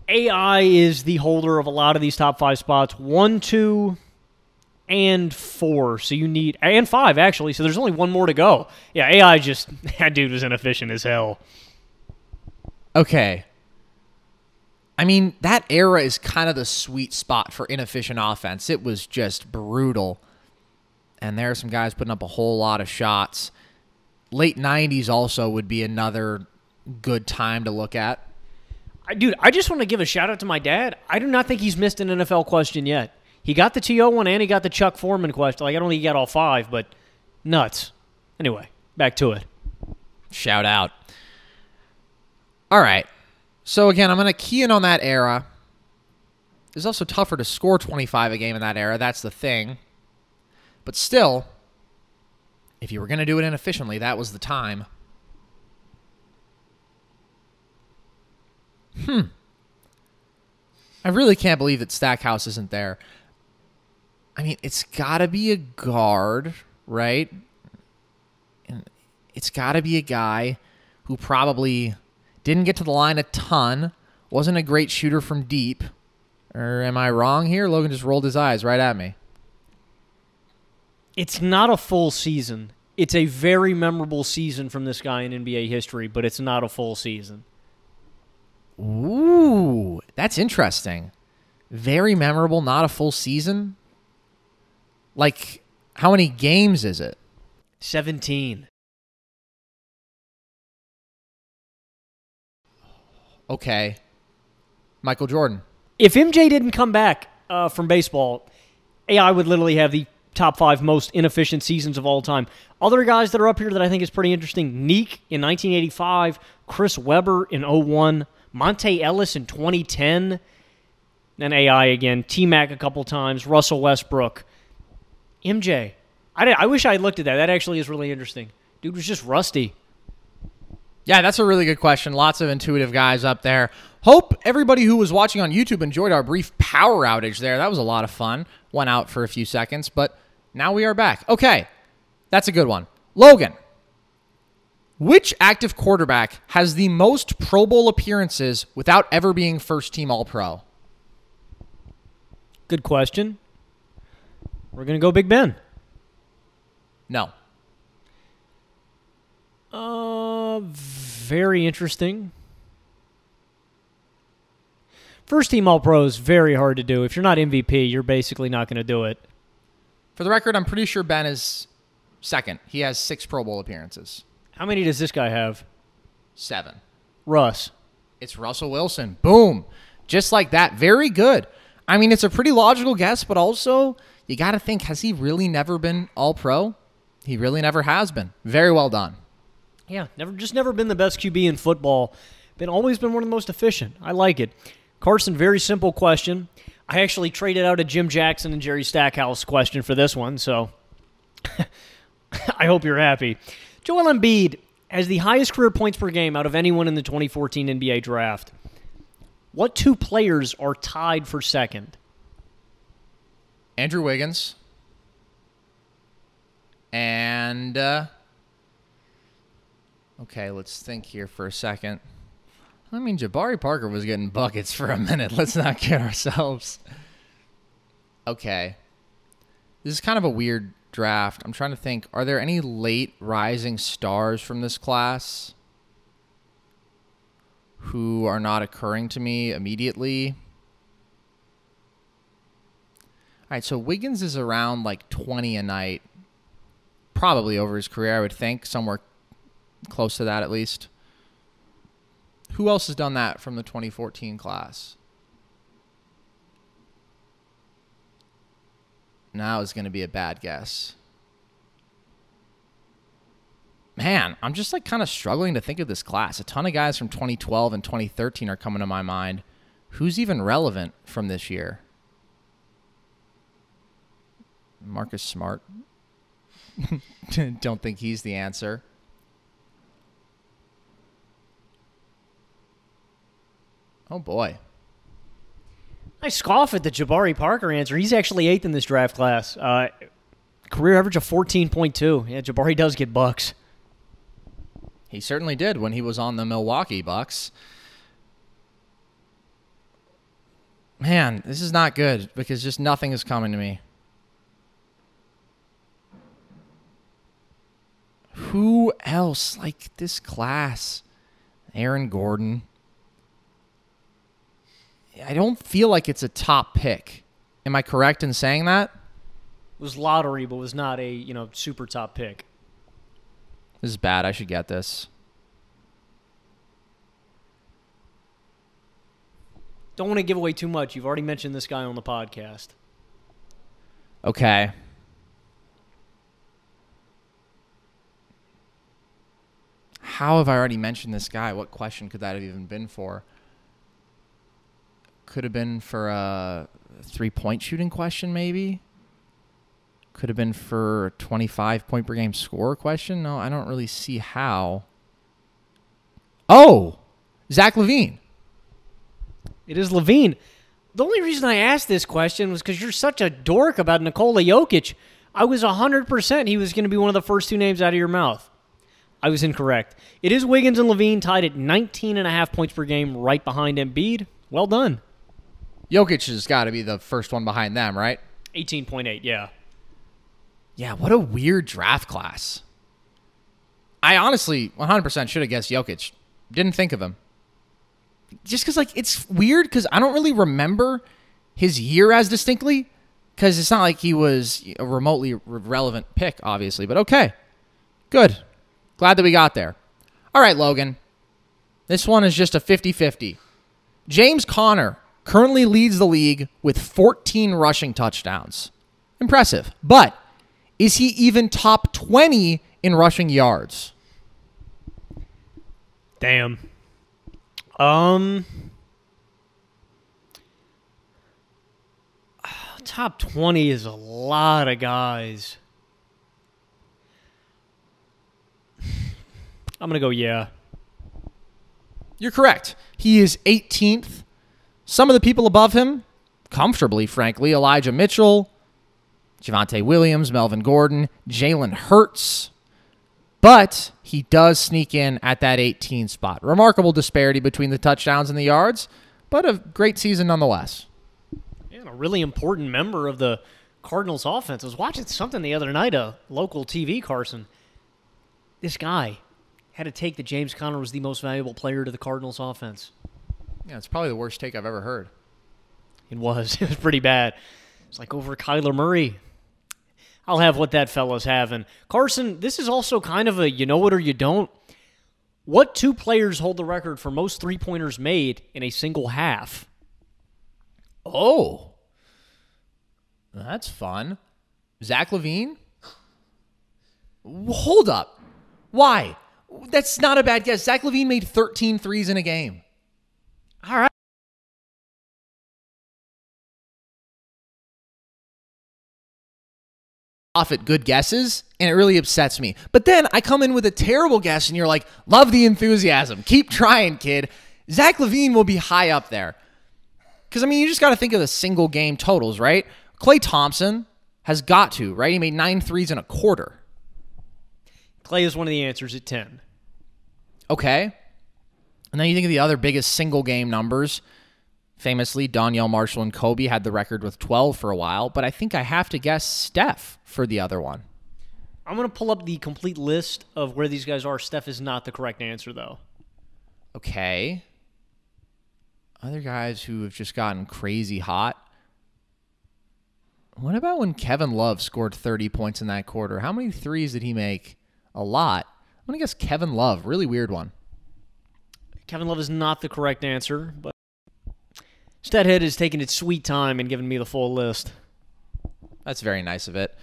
AI is the holder of a lot of these top 5 spots. 1, 2, and 4. So you need... And 5, actually. So there's only one more to go. Yeah, AI just... That dude was inefficient as hell. Okay. I mean, that era is kind of the sweet spot for inefficient offense. It was just brutal. And there are some guys putting up a whole lot of shots. Late 90s also would be another good time to look at. Dude, I just want to give a shout-out to my dad. I do not think he's missed an NFL question yet. He got the TO one and he got the Chuck Foreman question. Like, I don't think he got all 5, but nuts. Anyway, back to it. Shout out. All right. So, again, I'm going to key in on that era. It's also tougher to score 25 a game in that era. That's the thing. But still, if you were going to do it inefficiently, that was the time. I really can't believe that Stackhouse isn't there. I mean, it's got to be a guard, right? And it's got to be a guy who probably... didn't get to the line a ton. Wasn't a great shooter from deep. Or am I wrong here? Logan just rolled his eyes right at me. It's not a full season. It's a very memorable season from this guy in NBA history, but it's not a full season. Ooh, that's interesting. Very memorable, not a full season? Like, how many games is it? 17. Okay, Michael Jordan. If MJ didn't come back from baseball, AI would literally have the top 5 most inefficient seasons of all time. Other guys that are up here that I think is pretty interesting, Neek in 1985, Chris Webber in 01, Monte Ellis in 2010, and AI again, T-Mac a couple times, Russell Westbrook. MJ. I wish I had looked at that. That actually is really interesting. Dude was just rusty. Yeah, that's a really good question. Lots of intuitive guys up there. Hope everybody who was watching on YouTube enjoyed our brief power outage there. That was a lot of fun. Went out for a few seconds, but now we are back. Okay, that's a good one. Logan, which active quarterback has the most Pro Bowl appearances without ever being first-team All-Pro? Good question. We're going to go Big Ben. No. Very interesting. First team All-Pro is very hard to do. If you're not MVP, you're basically not going to do it. For the record, I'm pretty sure Ben is second. He has 6 Pro Bowl appearances. How many does this guy have? 7. Russ. It's Russell Wilson. Boom. Just like that. Very good. I mean, it's a pretty logical guess, but also you got to think, has he really never been All-Pro? He really never has been. Very well done. Yeah, never been the best QB in football. Always been one of the most efficient. I like it. Carson, very simple question. I actually traded out a Jim Jackson and Jerry Stackhouse question for this one, so I hope you're happy. Joel Embiid has the highest career points per game out of anyone in the 2014 NBA draft. What two players are tied for second? Andrew Wiggins. And, okay, let's think here for a second. I mean, Jabari Parker was getting buckets for a minute. Let's not kid ourselves. Okay. This is kind of a weird draft. I'm trying to think, are there any late rising stars from this class who are not occurring to me immediately? All right, so Wiggins is around like 20 a night, probably over his career, I would think, somewhere close to that at least. Who else has done that from the 2014 class? Now is going to be a bad guess. Man, I'm just like kind of struggling to think of this class. A ton of guys from 2012 and 2013 are coming to my mind. Who's even relevant from this year? Marcus Smart. Don't think he's the answer. Oh, boy. I scoff at the Jabari Parker answer. He's actually 8th in this draft class. Career average of 14.2. Yeah, Jabari does get bucks. He certainly did when he was on the Milwaukee Bucks. Man, this is not good because just nothing is coming to me. Who else like this class? Aaron Gordon. I don't feel like it's a top pick. Am I correct in saying that? It was lottery, but was not a, super top pick. This is bad. I should get this. Don't want to give away too much. You've already mentioned this guy on the podcast. Okay. How have I already mentioned this guy? What question could that have even been for? Could have been for a 3-point shooting question, maybe. Could have been for a 25-point-per-game score question. No, I don't really see how. Oh, Zach LaVine. It is LaVine. The only reason I asked this question was because you're such a dork about Nikola Jokic. I was 100% he was going to be one of the first two names out of your mouth. I was incorrect. It is Wiggins and LaVine tied at 19.5 points per game right behind Embiid. Well done. Jokic has got to be the first one behind them, right? 18.8, yeah. Yeah, what a weird draft class. I honestly 100% should have guessed Jokic. Didn't think of him. Just because, it's weird because I don't really remember his year as distinctly because it's not like he was a remotely relevant pick, obviously. But okay, good. Glad that we got there. All right, Logan. This one is just a 50-50. James Conner currently leads the league with 14 rushing touchdowns. Impressive. But is he even top 20 in rushing yards? Damn. Top 20 is a lot of guys. I'm going to go, yeah. You're correct. He is 18th. Some of the people above him, comfortably, frankly, Elijah Mitchell, Javonte Williams, Melvin Gordon, Jalen Hurts. But he does sneak in at that 18 spot. Remarkable disparity between the touchdowns and the yards, but a great season nonetheless. And a really important member of the Cardinals offense. I was watching something the other night, a local TV, Carson. This guy, had to take that James Conner was the most valuable player to the Cardinals offense. Yeah, it's probably the worst take I've ever heard. It was. It was pretty bad. It's like over Kyler Murray. I'll have what that fella's having. Carson, this is also kind of a you know it or you don't. What two players hold the record for most three-pointers made in a single half? Oh. That's fun. Zach LaVine? Hold up. Why? That's not a bad guess. Zach LaVine made 13 threes in a game. All right. Off at good guesses, and it really upsets me. But then I come in with a terrible guess, and you're like, love the enthusiasm. Keep trying, kid. Zach LaVine will be high up there. Because, I mean, you just got to think of the single game totals, right? Klay Thompson has got to, right? He made 9 threes in a quarter. Klay is one of the answers at 10. Okay. And then you think of the other biggest single game numbers. Famously, Donyell, Marshall, and Kobe had the record with 12 for a while, but I think I have to guess Steph for the other one. I'm going to pull up the complete list of where these guys are. Steph is not the correct answer, though. Okay. Other guys who have just gotten crazy hot. What about when Kevin Love scored 30 points in that quarter? How many threes did he make? A lot. I'm going to guess Kevin Love. Really weird one. Kevin Love is not the correct answer, but Steadhead is taking its sweet time and giving me the full list. That's very nice of it.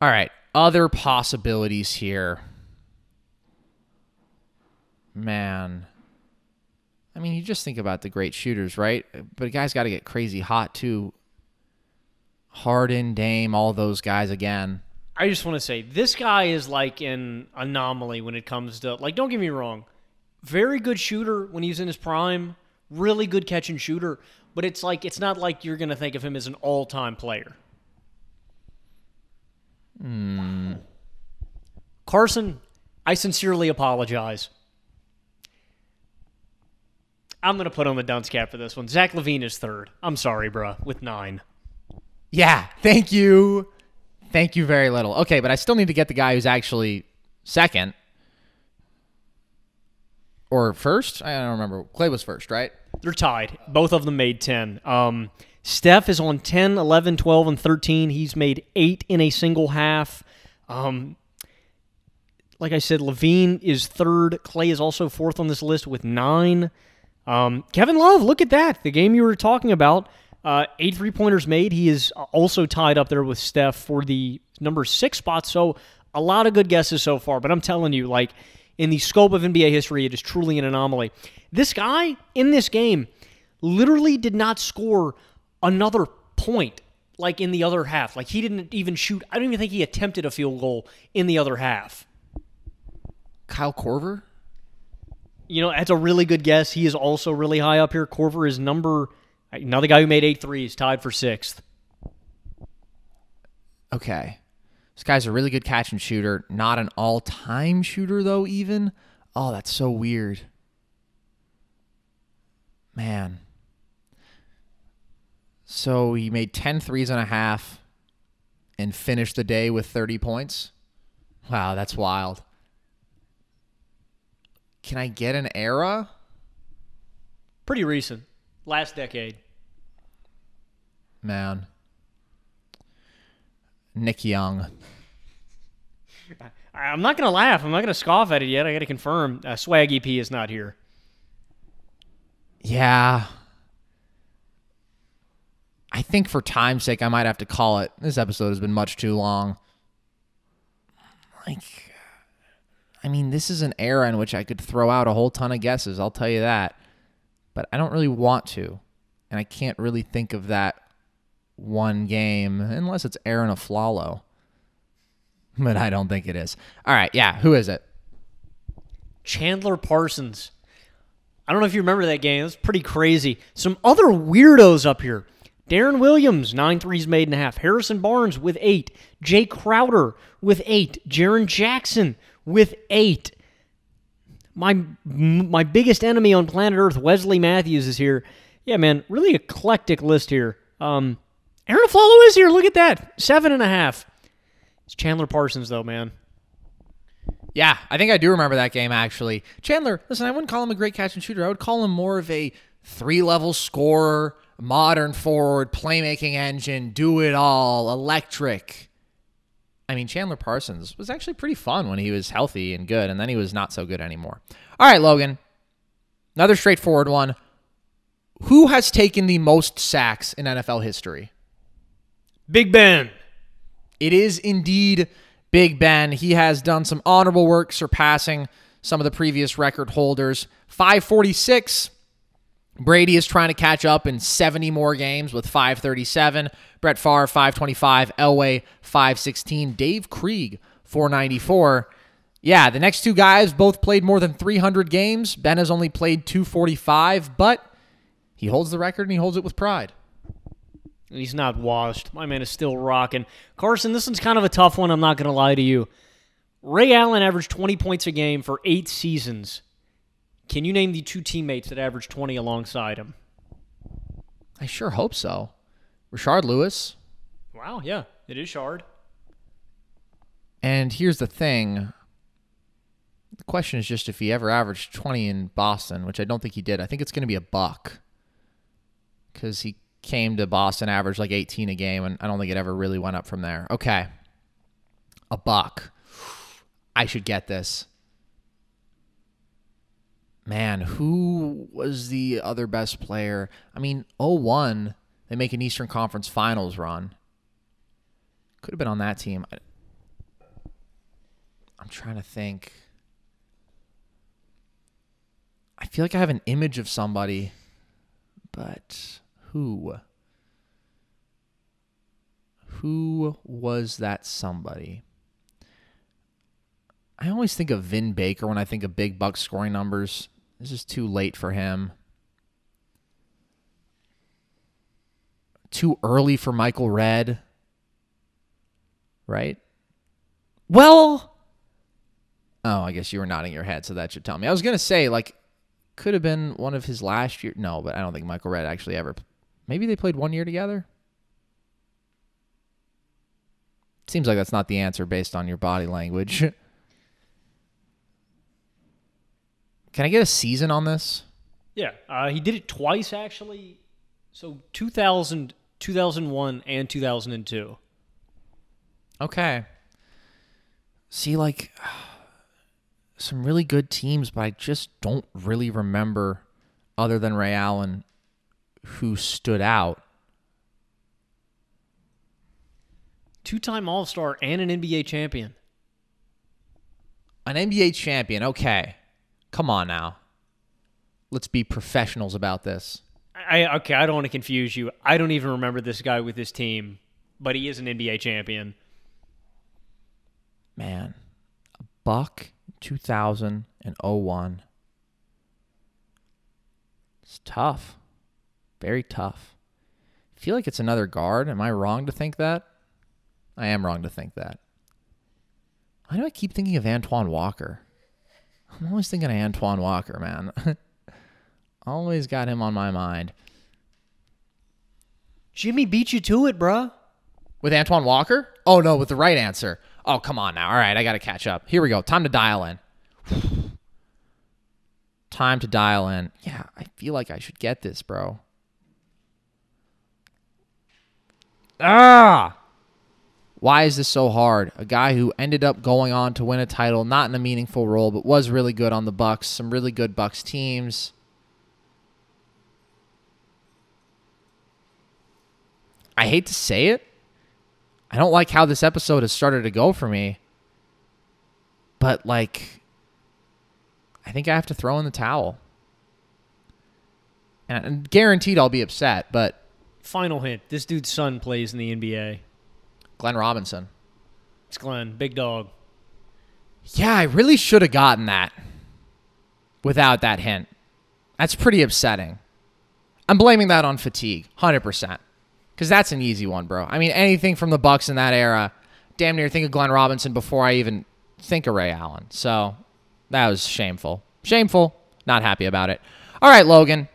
All right. Other possibilities here. Man. I mean, you just think about the great shooters, right? But a guy's got to get crazy hot, too. Harden, Dame, all those guys again. I just want to say, this guy is like an anomaly when it comes to, like, don't get me wrong. Very good shooter when he's in his prime. Really good catch and shooter. But it's like, it's not like you're going to think of him as an all-time player. Mm. Carson, I sincerely apologize. I'm going to put on the dunce cap for this one. Zach LaVine is third. I'm sorry, bruh, with 9. Yeah, thank you. Thank you very little. Okay, but I still need to get the guy who's actually second. Or first? I don't remember. Klay was first, right? They're tied. Both of them made 10. Steph is on 10, 11, 12, and 13. He's made 8 in a single half. Like I said, LaVine is third. Klay is also fourth on this list with 9. Kevin Love, look at that. The game you were talking about, 8 three-pointers made. He is also tied up there with Steph for the number 6 spot. So a lot of good guesses so far. But I'm telling you, like, in the scope of NBA history, it is truly an anomaly. This guy, in this game, literally did not score another point, like, in the other half. Like, he didn't even shoot. I don't even think he attempted a field goal in the other half. Kyle Korver? You know, that's a really good guess. He is also really high up here. Korver is another guy who made 8 threes, tied for 6th. Okay. This guy's a really good catch and shooter. Not an all-time shooter, though, even. Oh, that's so weird. Man. So he made 10 threes and a half and finished the day with 30 points? Wow, that's wild. Can I get an era? Pretty recent. Last decade. Man. Nick Young. I'm not going to laugh. I'm not going to scoff at it yet. I got to confirm. Swag EP is not here. Yeah. I think for time's sake, I might have to call it. This episode has been much too long. Like, I mean, this is an era in which I could throw out a whole ton of guesses. I'll tell you that. But I don't really want to. And I can't really think of that one game, unless it's Aaron Aflalo. But I don't think it is. All right, yeah, who is it? Chandler Parsons. I don't know if you remember that game. It was pretty crazy. Some other weirdos up here. Darren Williams, 9 threes made and a half. Harrison Barnes with 8. Jay Crowder with 8. Jaren Jackson with 8. My biggest enemy on planet Earth, Wesley Matthews, is here. Yeah, man, really eclectic list here. Aaron Aflalo is here. Look at that. 7.5. It's Chandler Parsons, though, man. Yeah, I think I do remember that game, actually. Chandler, listen, I wouldn't call him a great catch and shooter. I would call him more of a three-level scorer, modern forward, playmaking engine, do-it-all, electric. I mean, Chandler Parsons was actually pretty fun when he was healthy and good, and then he was not so good anymore. All right, Logan, another straightforward one. Who has taken the most sacks in NFL history? Big Ben. It is indeed Big Ben. He has done some honorable work surpassing some of the previous record holders. 546. Brady is trying to catch up in 70 more games with 537. Brett Favre, 525. Elway, 516. Dave Krieg, 494. Yeah, the next two guys both played more than 300 games. Ben has only played 245, but he holds the record and he holds it with pride. He's not washed. My man is still rocking. Carson, this one's kind of a tough one. I'm not going to lie to you. Ray Allen averaged 20 points a game for 8 seasons. Can you name the two teammates that averaged 20 alongside him? I sure hope so. Rashard Lewis. Wow, yeah. It is Shard. And here's the thing. The question is just if he ever averaged 20 in Boston, which I don't think he did. I think it's going to be a buck. Because he came to Boston, averaged like 18 a game, and I don't think it ever really went up from there. Okay. A buck. I should get this. Man, who was the other best player? I mean, 01, they make an Eastern Conference Finals run. Could have been on that team. I'm trying to think. I feel like I have an image of somebody, but who? Who was that somebody? I always think of Vin Baker when I think of big buck scoring numbers. This is too late for him. Too early for Michael Redd. Right? Well, oh, I guess you were nodding your head, so that should tell me. I was going to say, like, could have been one of his last year. No, but I don't think Michael Redd actually ever. Maybe they played 1 year together? Seems like that's not the answer based on your body language. Can I get a season on this? Yeah. He did it twice, actually. So 2000, 2001, and 2002. Okay. See, like, some really good teams, but I just don't really remember, other than Ray Allen, who stood out. Two-time All-Star and an NBA champion. An NBA champion, okay. Come on now. Let's be professionals about this. Okay, I don't want to confuse you. I don't even remember this guy with his team, but he is an NBA champion. Man, a buck, 2000 and 01. It's tough. Very tough. I feel like it's another guard. Am I wrong to think that? I am wrong to think that. Why do I keep thinking of Antoine Walker? I'm always thinking of Antoine Walker, man. Always got him on my mind. Jimmy beat you to it, bruh. With Antoine Walker? Oh, no, with the right answer. Oh, come on now. All right, I got to catch up. Here we go. Time to dial in. Time to dial in. Yeah, I feel like I should get this, bro. Ah! Why is this so hard? A guy who ended up going on to win a title, not in a meaningful role, but was really good on the Bucks. Some really good Bucks teams. I hate to say it. I don't like how this episode has started to go for me. But, like, I think I have to throw in the towel. And guaranteed I'll be upset, but... Final hint. This dude's son plays in the NBA. Glenn Robinson. It's Glenn. Big dog. Yeah, I really should have gotten that without that hint. That's pretty upsetting. I'm blaming that on fatigue, 100%, because that's an easy one, bro. I mean, anything from the Bucks in that era, damn near think of Glenn Robinson before I even think of Ray Allen. So that was shameful. Shameful. Not happy about it. All right, Logan.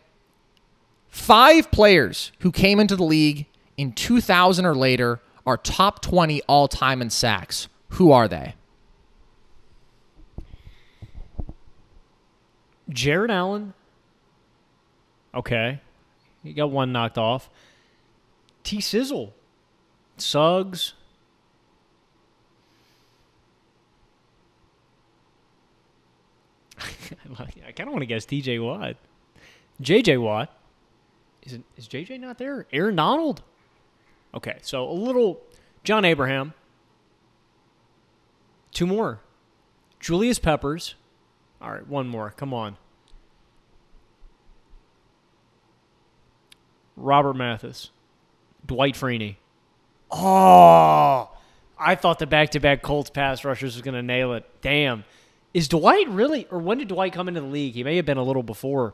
5 players who came into the league in 2000 or later are top 20 all-time in sacks. Who are they? Jared Allen. Okay. He got one knocked off. T-Sizzle. Suggs. I kind of want to guess TJ Watt. JJ Watt. Is JJ not there? Aaron Donald. Okay, so a little John Abraham. Two more. Julius Peppers. All right, one more. Come on. Robert Mathis. Dwight Freeney. Oh, I thought the back-to-back Colts pass rushers was going to nail it. Damn. Is Dwight really, or when did Dwight come into the league? He may have been a little before.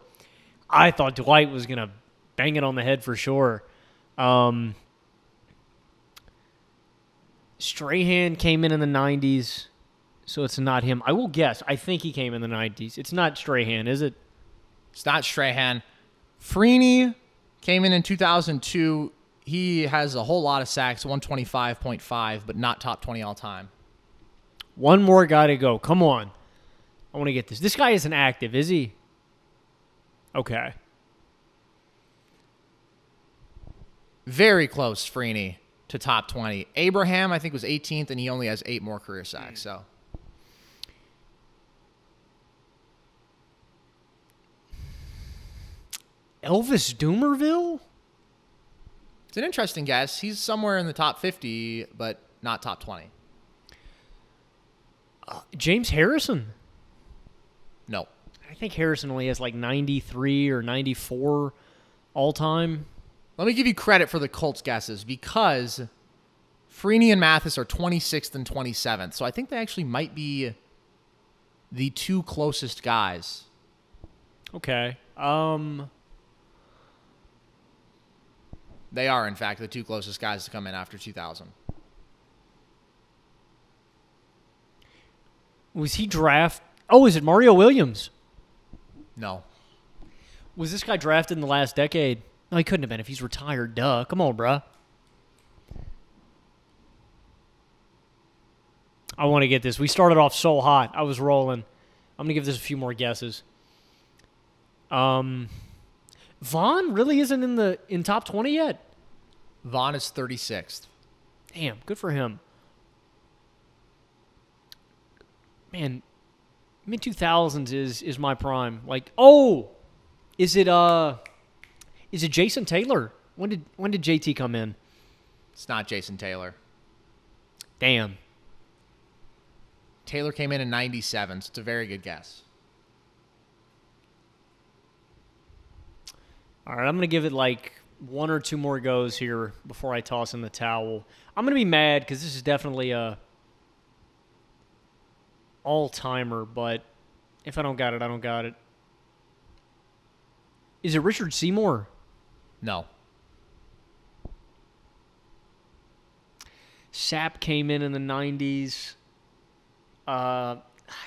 I thought Dwight was going to bang it on the head for sure. Strahan came in the 90s, so it's not him. I will guess. I think he came in the 90s. It's not Strahan, is it? It's not Strahan. Freeney came in 2002. He has a whole lot of sacks, 125.5, but not top 20 all time. One more guy to go. Come on. I want to get this. This guy isn't active, is he? Okay. Very close, Freeney, to top 20. Abraham, I think, was 18th, and he only has 8 more career sacks. So, Elvis Dumervil? It's an interesting guess. He's somewhere in the top 50, but not top 20. James Harrison? No. I think Harrison only has like 93 or 94 all-time. Let me give you credit for the Colts guesses because Freeney and Mathis are 26th and 27th. So I think they actually might be the two closest guys. Okay. They are, in fact, the two closest guys to come in after 2000. Was he drafted? Oh, is it Mario Williams? No. Was this guy drafted in the last decade? No, he couldn't have been if he's retired. Duh. Come on, bruh. I want to get this. We started off so hot. I was rolling. I'm going to give this a few more guesses. Vaughn really isn't in top 20 yet. Vaughn is 36th. Damn. Good for him. Man, mid-2000s is my prime. Like, oh, is it Jason Taylor? When did JT come in? It's not Jason Taylor. Damn. Taylor came in 97, so it's a very good guess. All right, I'm going to give it like one or two more goes here before I toss in the towel. I'm going to be mad because this is definitely a all-timer, but if I don't got it, I don't got it. Is it Richard Seymour? No. Sapp came in the 90s. I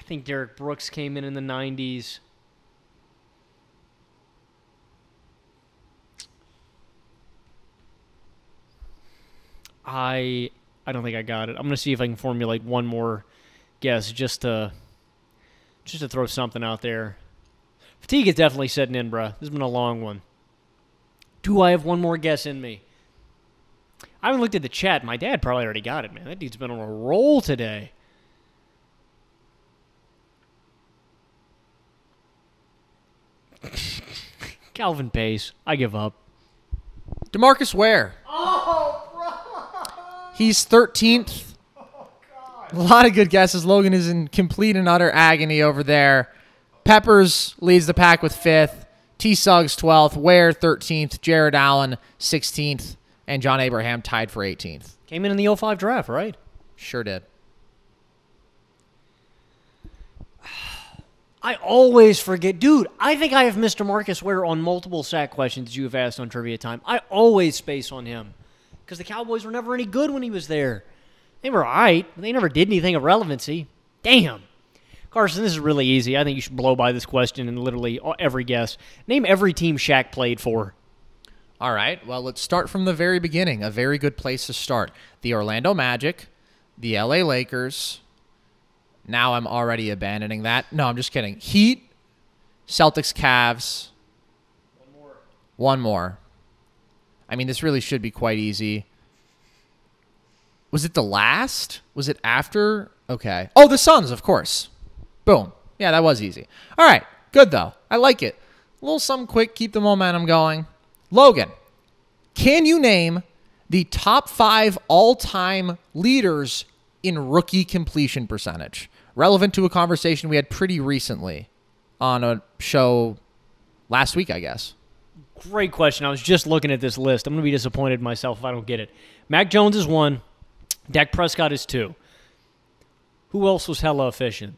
think Derek Brooks came in the 90s. I don't think I got it. I'm going to see if I can formulate one more guess just to throw something out there. Fatigue is definitely setting in, bruh. This has been a long one. Do I have one more guess in me? I haven't looked at the chat. My dad probably already got it, man. That dude's been on a roll today. Calvin Pace. I give up. DeMarcus Ware. Oh, bro. He's 13th. A lot of good guesses. Logan is in complete and utter agony over there. Peppers leads the pack with 5th. T. Suggs, 12th. Ware, 13th. Jared Allen, 16th. And John Abraham tied for 18th. Came in the 05 draft, right? Sure did. I always forget. Dude, I think I have Mr. Marcus Ware on multiple sack questions you have asked on Trivia Time. I always space on him because the Cowboys were never any good when he was there. They were all right, but they never did anything of relevancy. Damn. Carson, this is really easy. I think you should blow by this question and literally every guess. Name every team Shaq played for. All right. Well, let's start from the very beginning. A very good place to start. The Orlando Magic, the LA Lakers. Now I'm already abandoning that. No, I'm just kidding. Heat, Celtics, Cavs. One more. I mean, this really should be quite easy. Was it the last? Was it after? Okay. Oh, the Suns, of course. Boom. Yeah, that was easy. All right. Good, though. I like it. A little something quick. Keep the momentum going. Logan, can you name the top 5 all-time leaders in rookie completion percentage? Relevant to a conversation we had pretty recently on a show last week, I guess. Great question. I was just looking at this list. I'm going to be disappointed in myself if I don't get it. Mac Jones is 1. Dak Prescott is 2. Who else was hella efficient?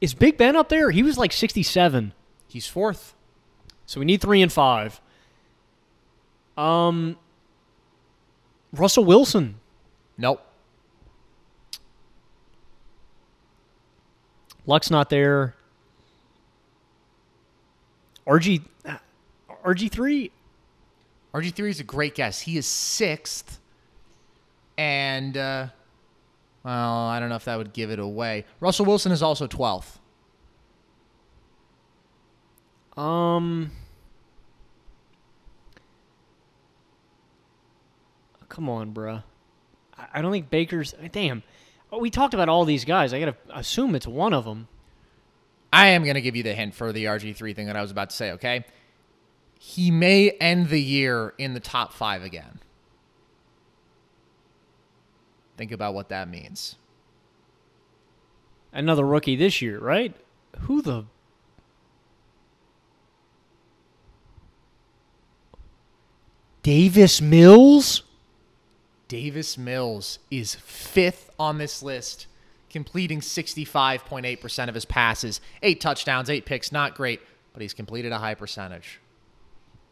Is Big Ben up there? He was like 67. He's 4th. So we need 3 and 5. Russell Wilson. Nope. Luck's not there. RG3? RG3 is a great guess. He is 6th. And, well, I don't know if that would give it away. Russell Wilson is also 12th. Come on, bro. I don't think Baker's... Damn. We talked about all these guys. I got to assume it's one of them. I am going to give you the hint for the RG3 thing that I was about to say, okay? He may end the year in the top 5 again. Think about what that means. Another rookie this year, right? Who the... Davis Mills? Davis Mills is 5th on this list, completing 65.8% of his passes. 8 touchdowns, 8 picks, not great, but he's completed a high percentage.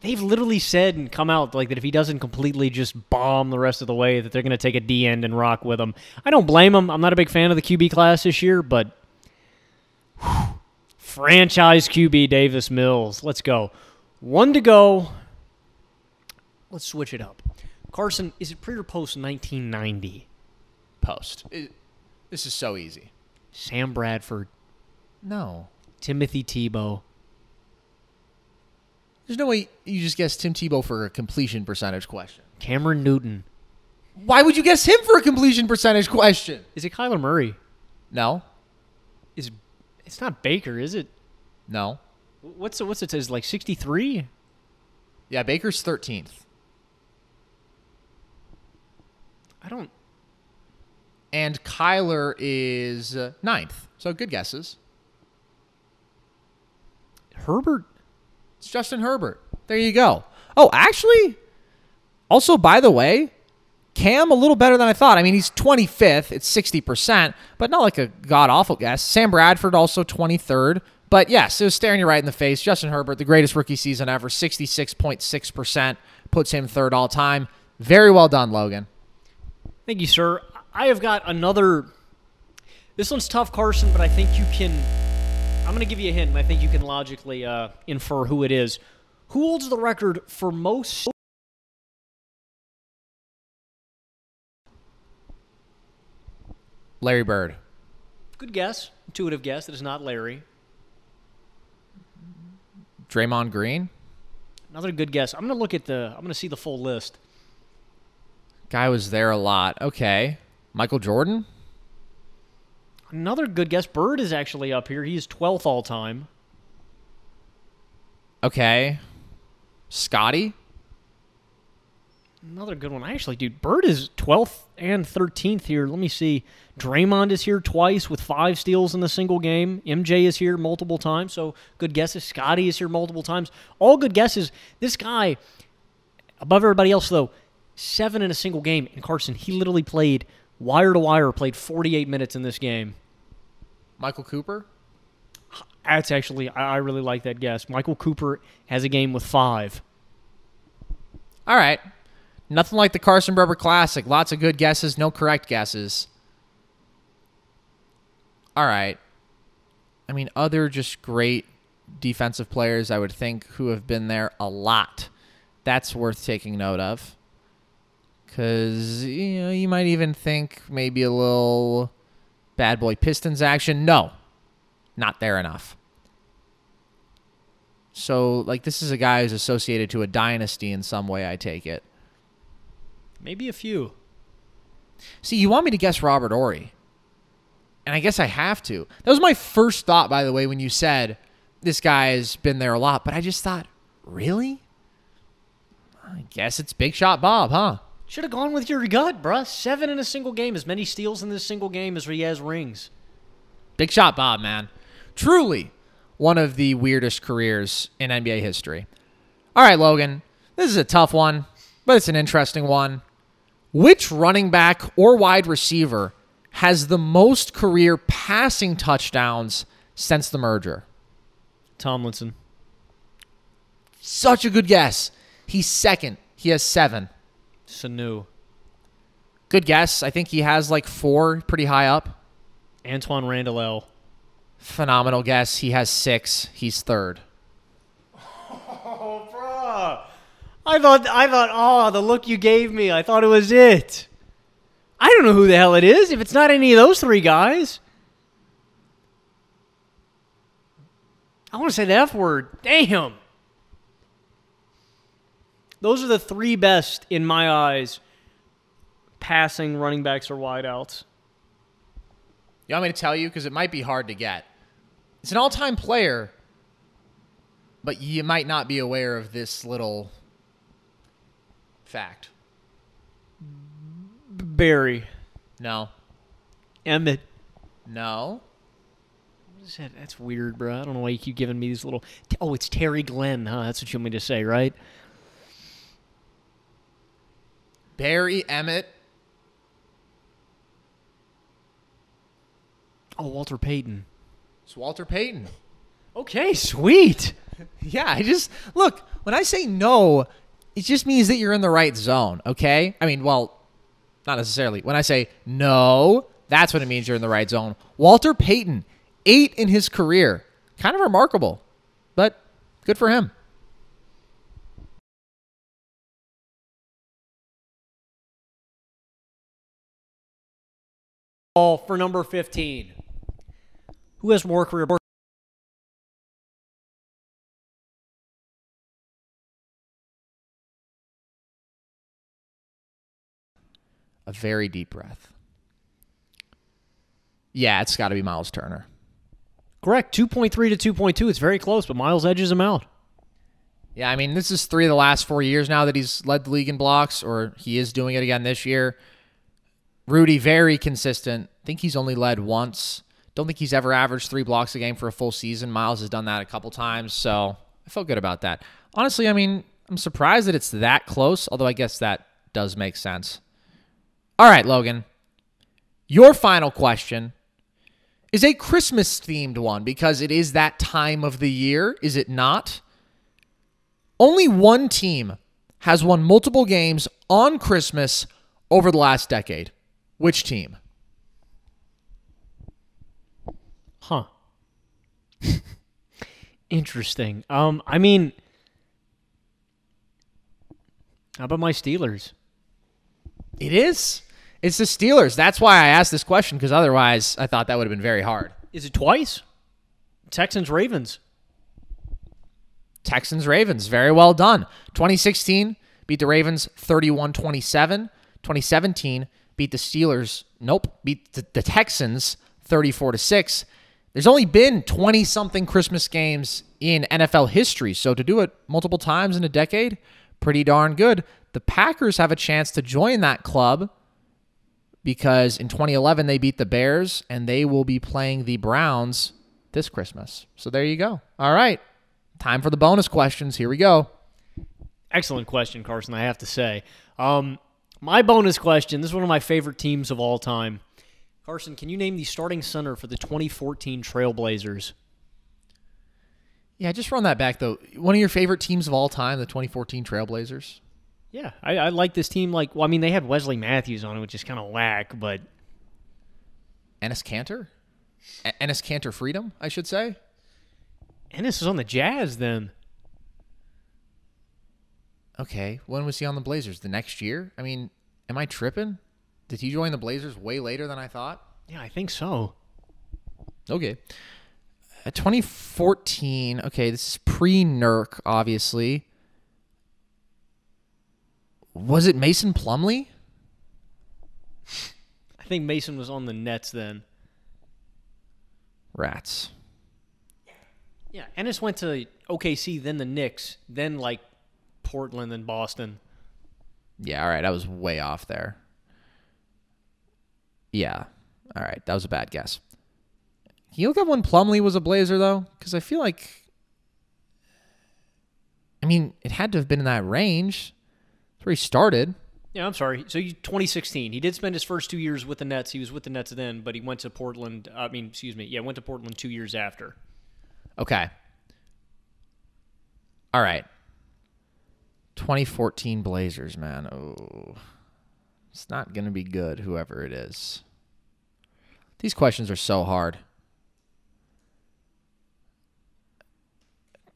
They've literally said and come out like that if he doesn't completely just bomb the rest of the way, that they're going to take a D end and rock with him. I don't blame him. I'm not a big fan of the QB class this year, but whew, franchise QB Davis Mills. Let's go. 1 to go. Let's switch it up. Carson, is it pre or post 1990? Post. This is so easy. Sam Bradford. No. Timothy Tebow. There's no way you just guessed Tim Tebow for a completion percentage question. Cameron Newton. Why would you guess him for a completion percentage question? Is it Kyler Murray? No. It's not Baker, is it? No. What's it says, like 63? Yeah, Baker's 13th. I don't... And Kyler is 9th, so good guesses. Herbert... It's Justin Herbert. There you go. Oh, actually, also, by the way, Cam a little better than I thought. I mean, he's 25th. It's 60%, but not like a god-awful guess. Sam Bradford also 23rd. But, yes, it was staring you right in the face. Justin Herbert, the greatest rookie season ever, 66.6%, puts him 3rd all time. Very well done, Logan. Thank you, sir. I have got another. This one's tough, Carson, but I think you can... I'm going to give you a hint, and I think you can logically infer who it is. Who holds the record for most... Larry Bird. Good guess. Intuitive guess. It is not Larry. Draymond Green. Another good guess. I'm going to see the full list. Guy was there a lot. Okay. Michael Jordan. Another good guess. Bird is actually up here. He is 12th all time. Okay. Scotty? Another good one. Actually, dude, Bird is 12th and 13th here. Let me see. Draymond is here twice with 5 steals in a single game. MJ is here multiple times, so good guesses. Scotty is here multiple times. All good guesses. This guy, above everybody else, though, 7 in a single game. And Carson, he literally played... wire to wire, played 48 minutes in this game. Michael Cooper? That's actually, I really like that guess. Michael Cooper has a game with 5. All right. Nothing like the Carson Brabber Classic. Lots of good guesses, no correct guesses. All right. I mean, other just great defensive players, I would think, who have been there a lot. That's worth taking note of. Because, you know, you might even think maybe a little bad boy Pistons action. No, not there enough. So, like, this is a guy who's associated to a dynasty in some way, I take it. Maybe a few. See, you want me to guess Robert Horry. And I guess I have to. That was my first thought, by the way, when you said this guy has been there a lot. But I just thought, really? I guess it's Big Shot Bob, huh? Should have gone with your gut, bruh. 7 in a single game. As many steals in this single game as he has rings. Big Shot Bob, man. Truly one of the weirdest careers in NBA history. All right, Logan. This is a tough one, but it's an interesting one. Which running back or wide receiver has the most career passing touchdowns since the merger? Tomlinson. Such a good guess. He's second. He has 7. Sanu. Good guess. I think he has like 4 pretty high up. Antoine Randall L. Phenomenal guess. He has 6. He's third. Oh, bro. I thought, oh, the look you gave me. I thought it was it. I don't know who the hell it is if it's not any of those 3 guys. I want to say the F word. Damn. Those are the 3 best, in my eyes, passing running backs or wideouts. You want me to tell you? Because it might be hard to get. It's an all-time player, but you might not be aware of this little fact. Barry. No. Emmett. No. What is that? That's weird, bro. I don't know why you keep giving me these little... Oh, it's Terry Glenn, huh? That's what you want me to say, right? Barry, Emmett. Oh, Walter Payton. It's Walter Payton. Okay, sweet. Yeah, I just... Look, when I say no, it just means that you're in the right zone, okay? I mean, well, not necessarily. When I say no, that's when it means you're in the right zone. Walter Payton, 8 in his career. Kind of remarkable, but good for him. For number 15. Who has more career? A very deep breath. Yeah, it's got to be Miles Turner. Correct. 2.3 to 2.2. It's very close, but Miles edges him out. Yeah, I mean, this is 3 of the last 4 years now that he's led the league in blocks, or he is doing it again this year. Rudy, very consistent. I think he's only led once. Don't think he's ever averaged 3 blocks a game for a full season. Miles has done that a couple times, so I felt good about that. Honestly, I mean, I'm surprised that it's that close, although I guess that does make sense. All right, Logan. Your final question is a Christmas-themed one because it is that time of the year, is it not? Only one team has won multiple games on Christmas over the last decade. Which team? Huh. Interesting. I mean, how about my Steelers? It is. It's the Steelers. That's why I asked this question, because otherwise I thought that would have been very hard. Is it twice? Texans, Ravens. Texans, Ravens. Very well done. 2016 beat the Ravens 31-27. 2017 beat the Steelers. Nope. Beat the Texans 34-6. There's only been 20-something Christmas games in NFL history, so to do it multiple times in a decade, pretty darn good. The Packers have a chance to join that club because in 2011 they beat the Bears, and they will be playing the Browns this Christmas. So there you go. All right. Time for the bonus questions. Here we go. Excellent question, Carson, I have to say. My bonus question, this is one of my favorite teams of all time. Carson, can you name the starting center for the 2014 Trailblazers? Yeah, just run that back, though. One of your favorite teams of all time, the 2014 Trailblazers? Yeah, I like this team. Like, well, I mean, they had Wesley Matthews on it, which is kind of whack, but... Enes Kanter? Enes Kanter Freedom, I should say. Enes is on the Jazz, then. Okay, when was he on the Blazers? The next year? I mean, am I tripping? Did he join the Blazers way later than I thought? Yeah, I think so. Okay. 2014. Okay, this is pre-NERC, obviously. Was it Mason Plumlee? I think Mason was on the Nets then. Rats. Yeah, Ennis went to OKC, then the Knicks, then like Portland, then Boston. Yeah, all right, I was way off there. Yeah, all right, that was a bad guess. Can you look up when Plumlee was a Blazer, though? Because I feel like, I mean, it had to have been in that range. That's where he started. Yeah, I'm sorry. So 2016, he did spend his first 2 years with the Nets. He was with the Nets then, but he went to Portland. Yeah, went to Portland 2 years after. Okay. All right. 2014 Blazers, man. Oh, it's not going to be good, whoever it is. These questions are so hard.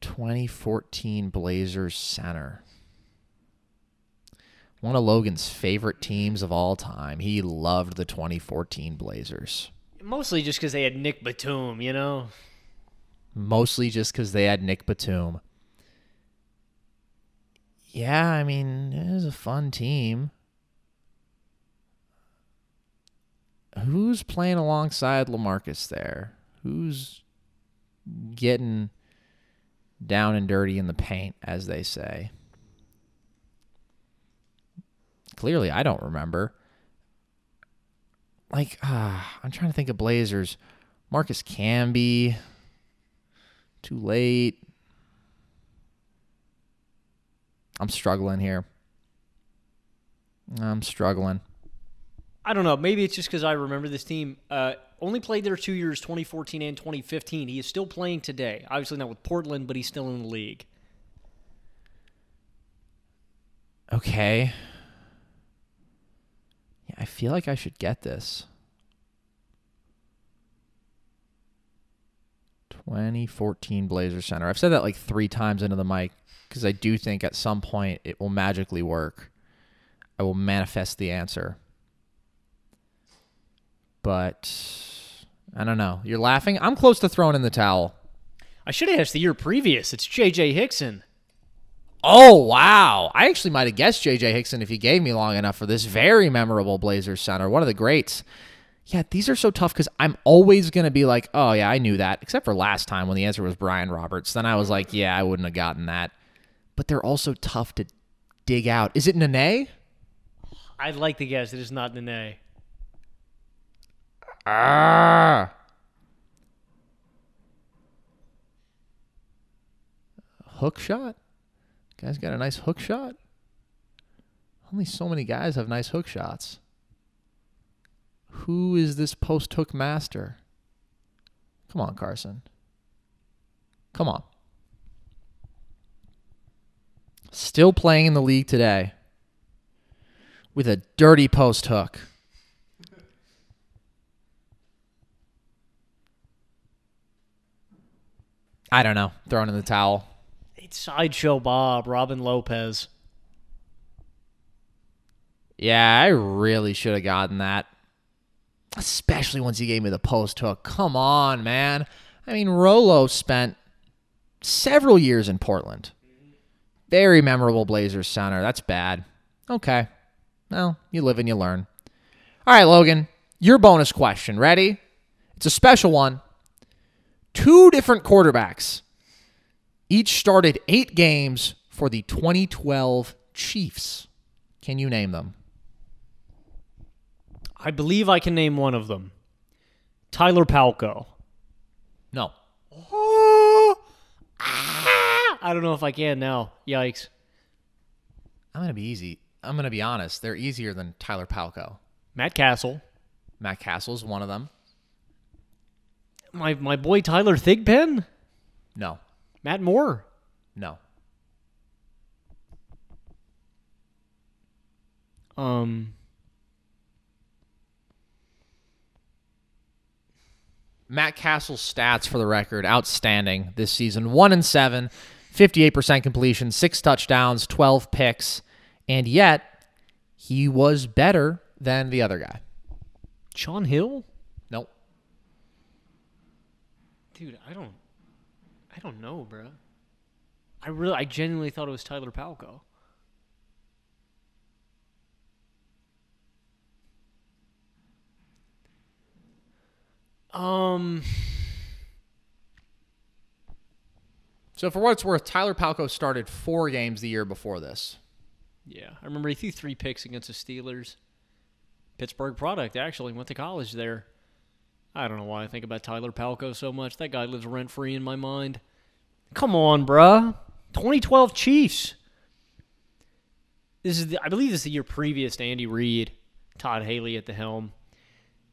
2014 Blazers center. One of Logan's favorite teams of all time. He loved the 2014 Blazers. Mostly just because they had Nick Batum, you know? Yeah, I mean, it was a fun team. Who's playing alongside LaMarcus there? Who's getting down and dirty in the paint, as they say? Clearly, I don't remember. Like, I'm trying to think of Blazers. Marcus Camby. Too late. I'm struggling here. I don't know. Maybe it's just because I remember this team. Only played there 2 years, 2014 and 2015. He is still playing today. Obviously not with Portland, but he's still in the league. Okay. Yeah, I feel like I should get this. 2014 Blazers center. I've said that like three times into the mic because I do think at some point it will magically work. I will manifest the answer. But I don't know. You're laughing? I'm close to throwing in the towel. I should have asked the year previous. It's J.J. Hickson. Oh, wow. I actually might have guessed J.J. Hickson if you gave me long enough for this very memorable Blazers center. One of the greats. Yeah, these are so tough because I'm always going to be like, oh, yeah, I knew that, except for last time when the answer was Brian Roberts. Then I was like, yeah, I wouldn't have gotten that. But they're also tough to dig out. Is it Nene? I'd like to guess it is not Nene. Ah. Hook shot. Guy's got a nice hook shot. Only so many guys have nice hook shots. Who is this post-hook master? Come on, Carson. Come on. Still playing in the league today with a dirty post-hook. I don't know. Throwing in the towel. It's Sideshow Bob, Robin Lopez. Yeah, I really should have gotten that. Especially once he gave me the post hook. Come on, man. I mean, Rolo spent several years in Portland. Very memorable Blazers center. That's bad. Okay. Well, you live and you learn. All right, Logan, your bonus question. Ready? It's a special one. Two different quarterbacks. Each started 8 games for the 2012 Chiefs. Can you name them? I believe I can name one of them. Tyler Palco. No. Oh, I don't know if I can now. Yikes. I'm going to be honest. They're easier than Tyler Palco. Matt Castle. Matt Castle's one of them. My boy Tyler Thigpen? No. Matt Moore? No. Matt Castle's stats, for the record, outstanding this season. 1-7, 58% completion, 6 touchdowns, 12 picks, and yet he was better than the other guy. Sean Hill? Nope. Dude, I don't... I don't know, bro. I genuinely thought it was Tyler Palco. So for what it's worth, Tyler Palco started 4 games the year before this. Yeah, I remember he threw 3 picks against the Steelers. Pittsburgh product, actually. Went to college there. I don't know why I think about Tyler Palco so much. That guy lives rent-free in my mind. Come on, bruh. 2012 Chiefs. I believe this is the year previous to Andy Reid. Todd Haley at the helm.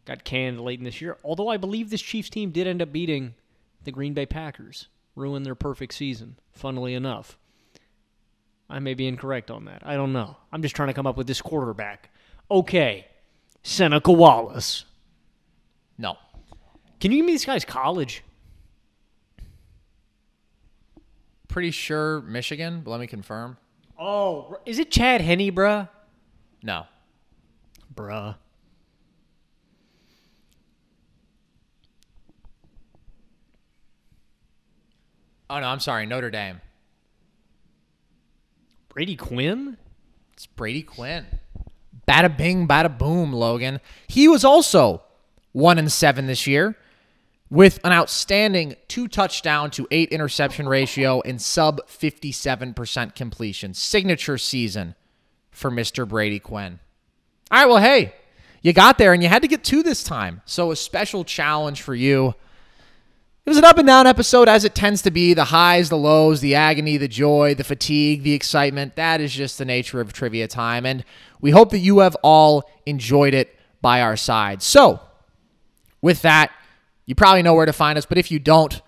Got canned late in this year. Although I believe this Chiefs team did end up beating the Green Bay Packers. Ruined their perfect season, funnily enough. I may be incorrect on that. I don't know. I'm just trying to come up with this quarterback. Okay. Seneca Wallace. No. Can you give me this guy's college? Pretty sure Michigan, but let me confirm. Oh, is it Chad Henne, bruh? No. Bruh. Oh, no, I'm sorry. Notre Dame. Brady Quinn? It's Brady Quinn. Bada bing, bada boom, Logan. He was also 1-7 this year with an outstanding 2-touchdown to 8 interception ratio and sub 57% completion. Signature season for Mr. Brady Quinn. All right, well, hey, you got there and you had to get 2 this time. So a special challenge for you. It was an up-and-down episode, as it tends to be. The highs, the lows, the agony, the joy, the fatigue, the excitement. That is just the nature of Trivia Time, and we hope that you have all enjoyed it by our side. So, with that, you probably know where to find us, but if you don't,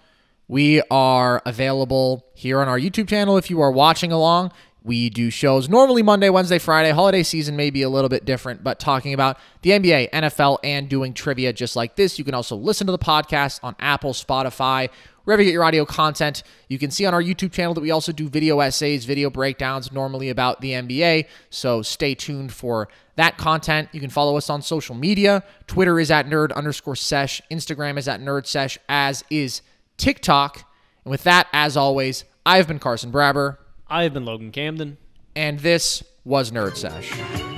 we are available here on our YouTube channel if you are watching along. We do shows normally Monday, Wednesday, Friday. Holiday season may be a little bit different, but talking about the NBA, NFL, and doing trivia just like this. You can also listen to the podcast on Apple, Spotify, wherever you get your audio content. You can see on our YouTube channel that we also do video essays, video breakdowns normally about the NBA, so stay tuned for that content. You can follow us on social media. Twitter is @nerd_sesh. Instagram is @nerdsesh, as is TikTok. And with that, as always, I've been Carson Brabber. I have been Logan Camden. And this was Nerd Sesh.